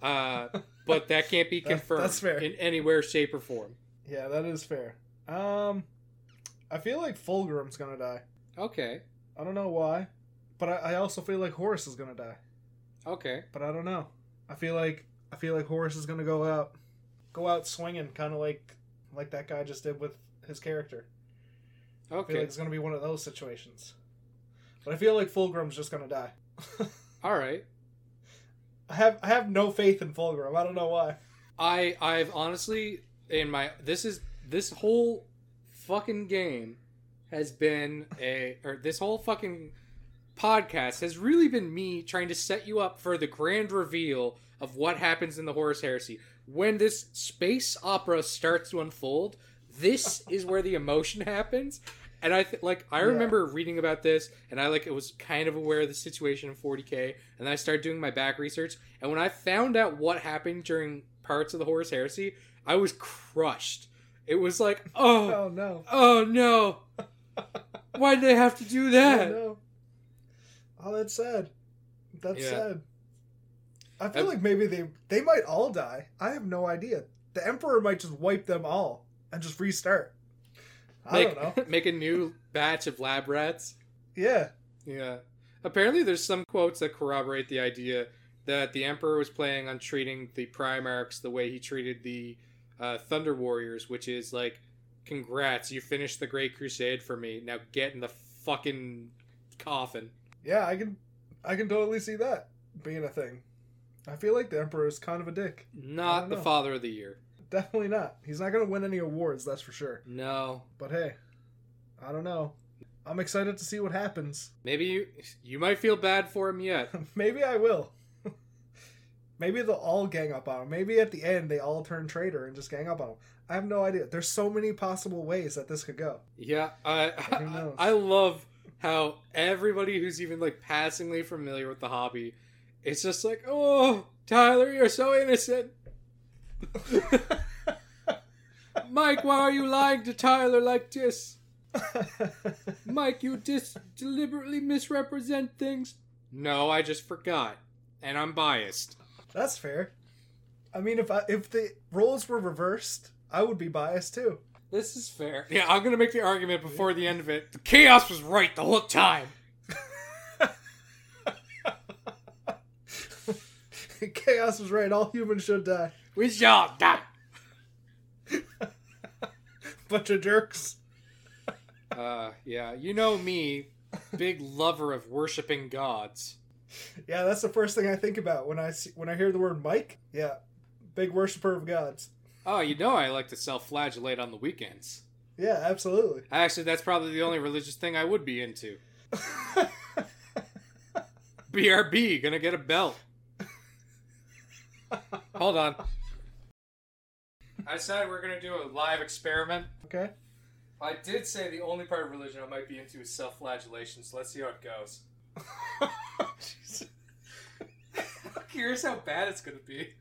Uh, but that can't be confirmed that, that's fair. In anywhere, shape, or form. Yeah, that is fair. Um, I feel like Fulgrim's gonna die. Okay. I don't know why, but I, I also feel like Horus is gonna die. Okay. But I don't know. I feel like I feel like Horus is gonna go out, go out swinging, kind of like like that guy just did with his character. Okay. I feel like it's gonna be one of those situations. But I feel like Fulgrim's just gonna die. All right. I have I have no faith in Fulgrim. I don't know why. I I've honestly in my this is this whole fucking game has been a or this whole fucking podcast has really been me trying to set you up for the grand reveal of what happens in the Horus Heresy. When this space opera starts to unfold, this is where the emotion happens. And I th- like I remember yeah. reading about this, and I like it was kind of aware of the situation in forty K, and then I started doing my back research, and when I found out what happened during parts of the Horus Heresy, I was crushed. It was like, oh, oh no, oh no, why did they have to do that? Oh, no. Oh that's sad. That's yeah. sad. I feel I'm... like maybe they they might all die. I have no idea. The Emperor might just wipe them all and just restart. Make, I don't know. Make a new batch of lab rats. Yeah. Yeah. Apparently there's some quotes that corroborate the idea that the Emperor was planning on treating the Primarchs the way he treated the uh, Thunder Warriors, which is like, congrats, you finished the Great Crusade for me. Now get in the fucking coffin. Yeah, I can I can totally see that being a thing. I feel like the Emperor is kind of a dick. Not the Father of the Year. Definitely not. He's not going to win any awards, that's for sure. No. But hey, I don't know. I'm excited to see what happens. Maybe you, you might feel bad for him yet. Maybe I will. Maybe they'll all gang up on him. Maybe at the end they all turn traitor and just gang up on him. I have no idea. There's so many possible ways that this could go. Yeah, I, who knows? I, I love how everybody who's even like passingly familiar with the hobby, it's just like, oh, Tyler, you're so innocent. Mike, why are you lying to Tyler like this? Mike, you dis- deliberately misrepresent things. No, I just forgot, and I'm biased. That's fair. I mean, if I, if the roles were reversed, I would be biased too. This is fair. Yeah, I'm gonna make the argument before the end of it. The Chaos was right the whole time. Chaos was right. All humans should die. We shall die. Bunch of jerks. uh, yeah, you know me, big lover of worshiping gods. Yeah, that's the first thing I think about when I see, when I hear the word Mike. Yeah, big worshiper of gods. Oh, you know I like to self-flagellate on the weekends. Yeah, absolutely. Actually, that's probably the only religious thing I would be into. B R B, gonna get a belt. Hold on. I decided we're going to do a live experiment. Okay. I did say the only part of religion I might be into is self-flagellation, so let's see how it goes. I'm curious how bad it's going to be.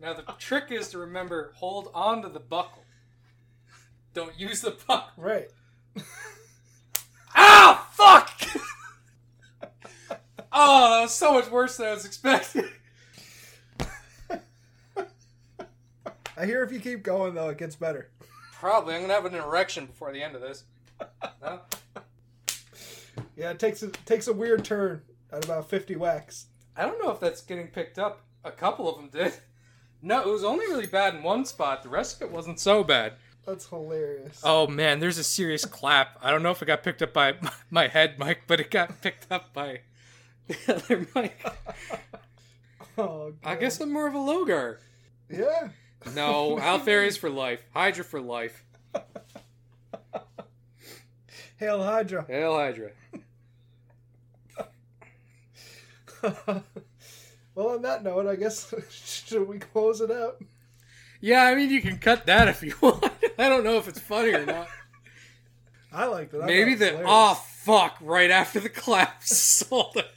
Now, the trick is to remember, hold on to the buckle. Don't use the buckle. Right. Ow! Fuck! Oh, that was so much worse than I was expecting. I hear if you keep going, though, it gets better. Probably. I'm going to have an erection before the end of this. No? Yeah, it takes a, it takes a weird turn at about fifty whacks. I don't know if that's getting picked up. A couple of them did. No, it was only really bad in one spot. The rest of it wasn't so bad. That's hilarious. Oh, man, there's a serious clap. I don't know if it got picked up by my head mic, but it got picked up by the other mic. Oh, God. I guess I'm more of a Logar. Yeah. No, Alpharius for life. Hydra for life. Hail Hydra. Hail Hydra. Well, on that note, I guess, should we close it out? Yeah, I mean, you can cut that if you want. I don't know if it's funny or not. I like that. Maybe the, hilarious. Oh, fuck, right after the clap sold it.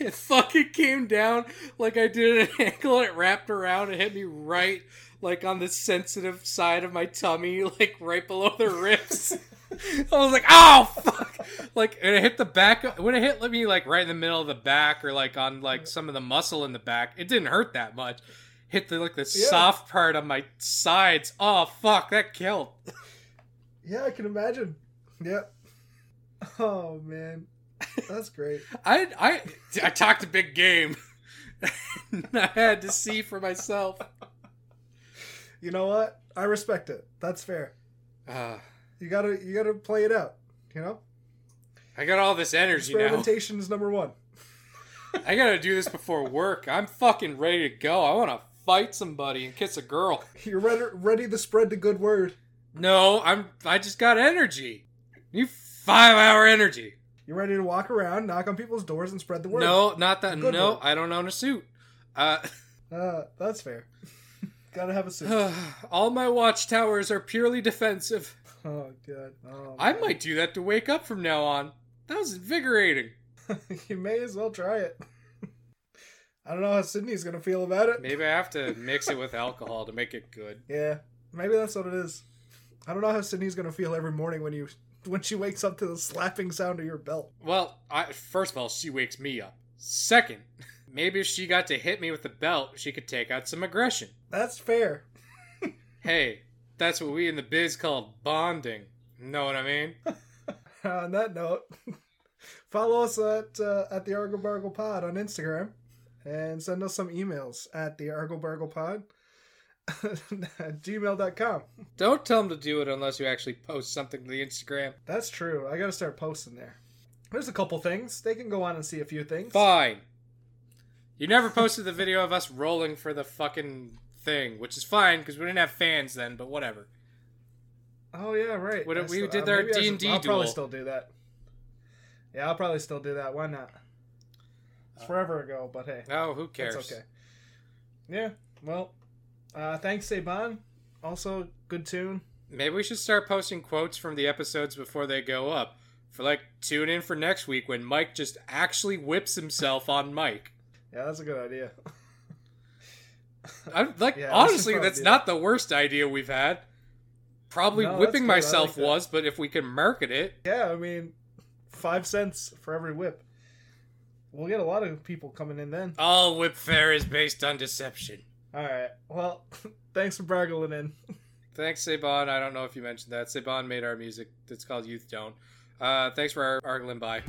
It fucking came down like I did an ankle and it wrapped around and hit me right like on the sensitive side of my tummy, like right below the ribs. I was like, oh fuck! Like, and it hit the back. When it hit, let me like right in the middle of the back, or like on like some of the muscle in the back. It didn't hurt that much. Hit the like the yeah. soft part on my sides. Oh fuck! That killed. Yeah, I can imagine. Yep. Yeah. Oh man, that's great. I I I talked a big game. I had to see for myself. You know what? I respect it. That's fair. Uh, you gotta you gotta play it out. You know. I got all this energy now. Experimentation is number one. I gotta do this before work. I'm fucking ready to go. I want to fight somebody and kiss a girl. You're ready, ready to spread the good word. No, I'm. I just got energy. You five hour energy. You're ready to walk around, knock on people's doors, and spread the word. No, not that. Good no, word. I don't own a suit. Uh, uh that's fair. Gotta have a suit. All my watchtowers are purely defensive. Oh god. Oh, I might do that to wake up from now on. That was invigorating. You may as well try it. I don't know how Sydney's gonna feel about it. Maybe I have to mix it with alcohol to make it good. Yeah, maybe that's what it is. I don't know how Sydney's gonna feel every morning when you when she wakes up to the slapping sound of your belt. Well, I, first of all, she wakes me up. Second, maybe if she got to hit me with the belt, she could take out some aggression. That's fair. Hey, that's what we in the biz call bonding. Know what I mean? On that note, follow us at uh, at the Argle Bargle Pod on Instagram, and send us some emails at the Argle Bargle Pod at gmail dot com. Don't tell them to do it unless you actually post something to the Instagram. That's true. I gotta start posting there. There's a couple things. They can go on and see a few things. Fine. You never posted the video of us rolling for the fucking thing, which is fine because we didn't have fans then, but whatever. Oh yeah, right. What, we still, did uh, our D and D should, duel. I'll probably still do that. Yeah, I'll probably still do that. Why not? It's uh, forever ago, but hey. Oh, who cares? It's okay. Yeah. Well, uh, thanks, Saban. Also, good tune. Maybe we should start posting quotes from the episodes before they go up. For like, tune in for next week when Mike just actually whips himself on Mike. Yeah, that's a good idea. I'm, like, yeah, honestly, that's not that. the worst idea we've had. Probably no, whipping myself like was, but if we can market it. Yeah, I mean, five cents for every whip. We'll get a lot of people coming in then. All whip fare is based on deception. All right. Well, thanks for bargling in. Thanks, Saban. I don't know if you mentioned that. Saban made our music. It's called Youth Don't. Uh, thanks for arguing. Bye.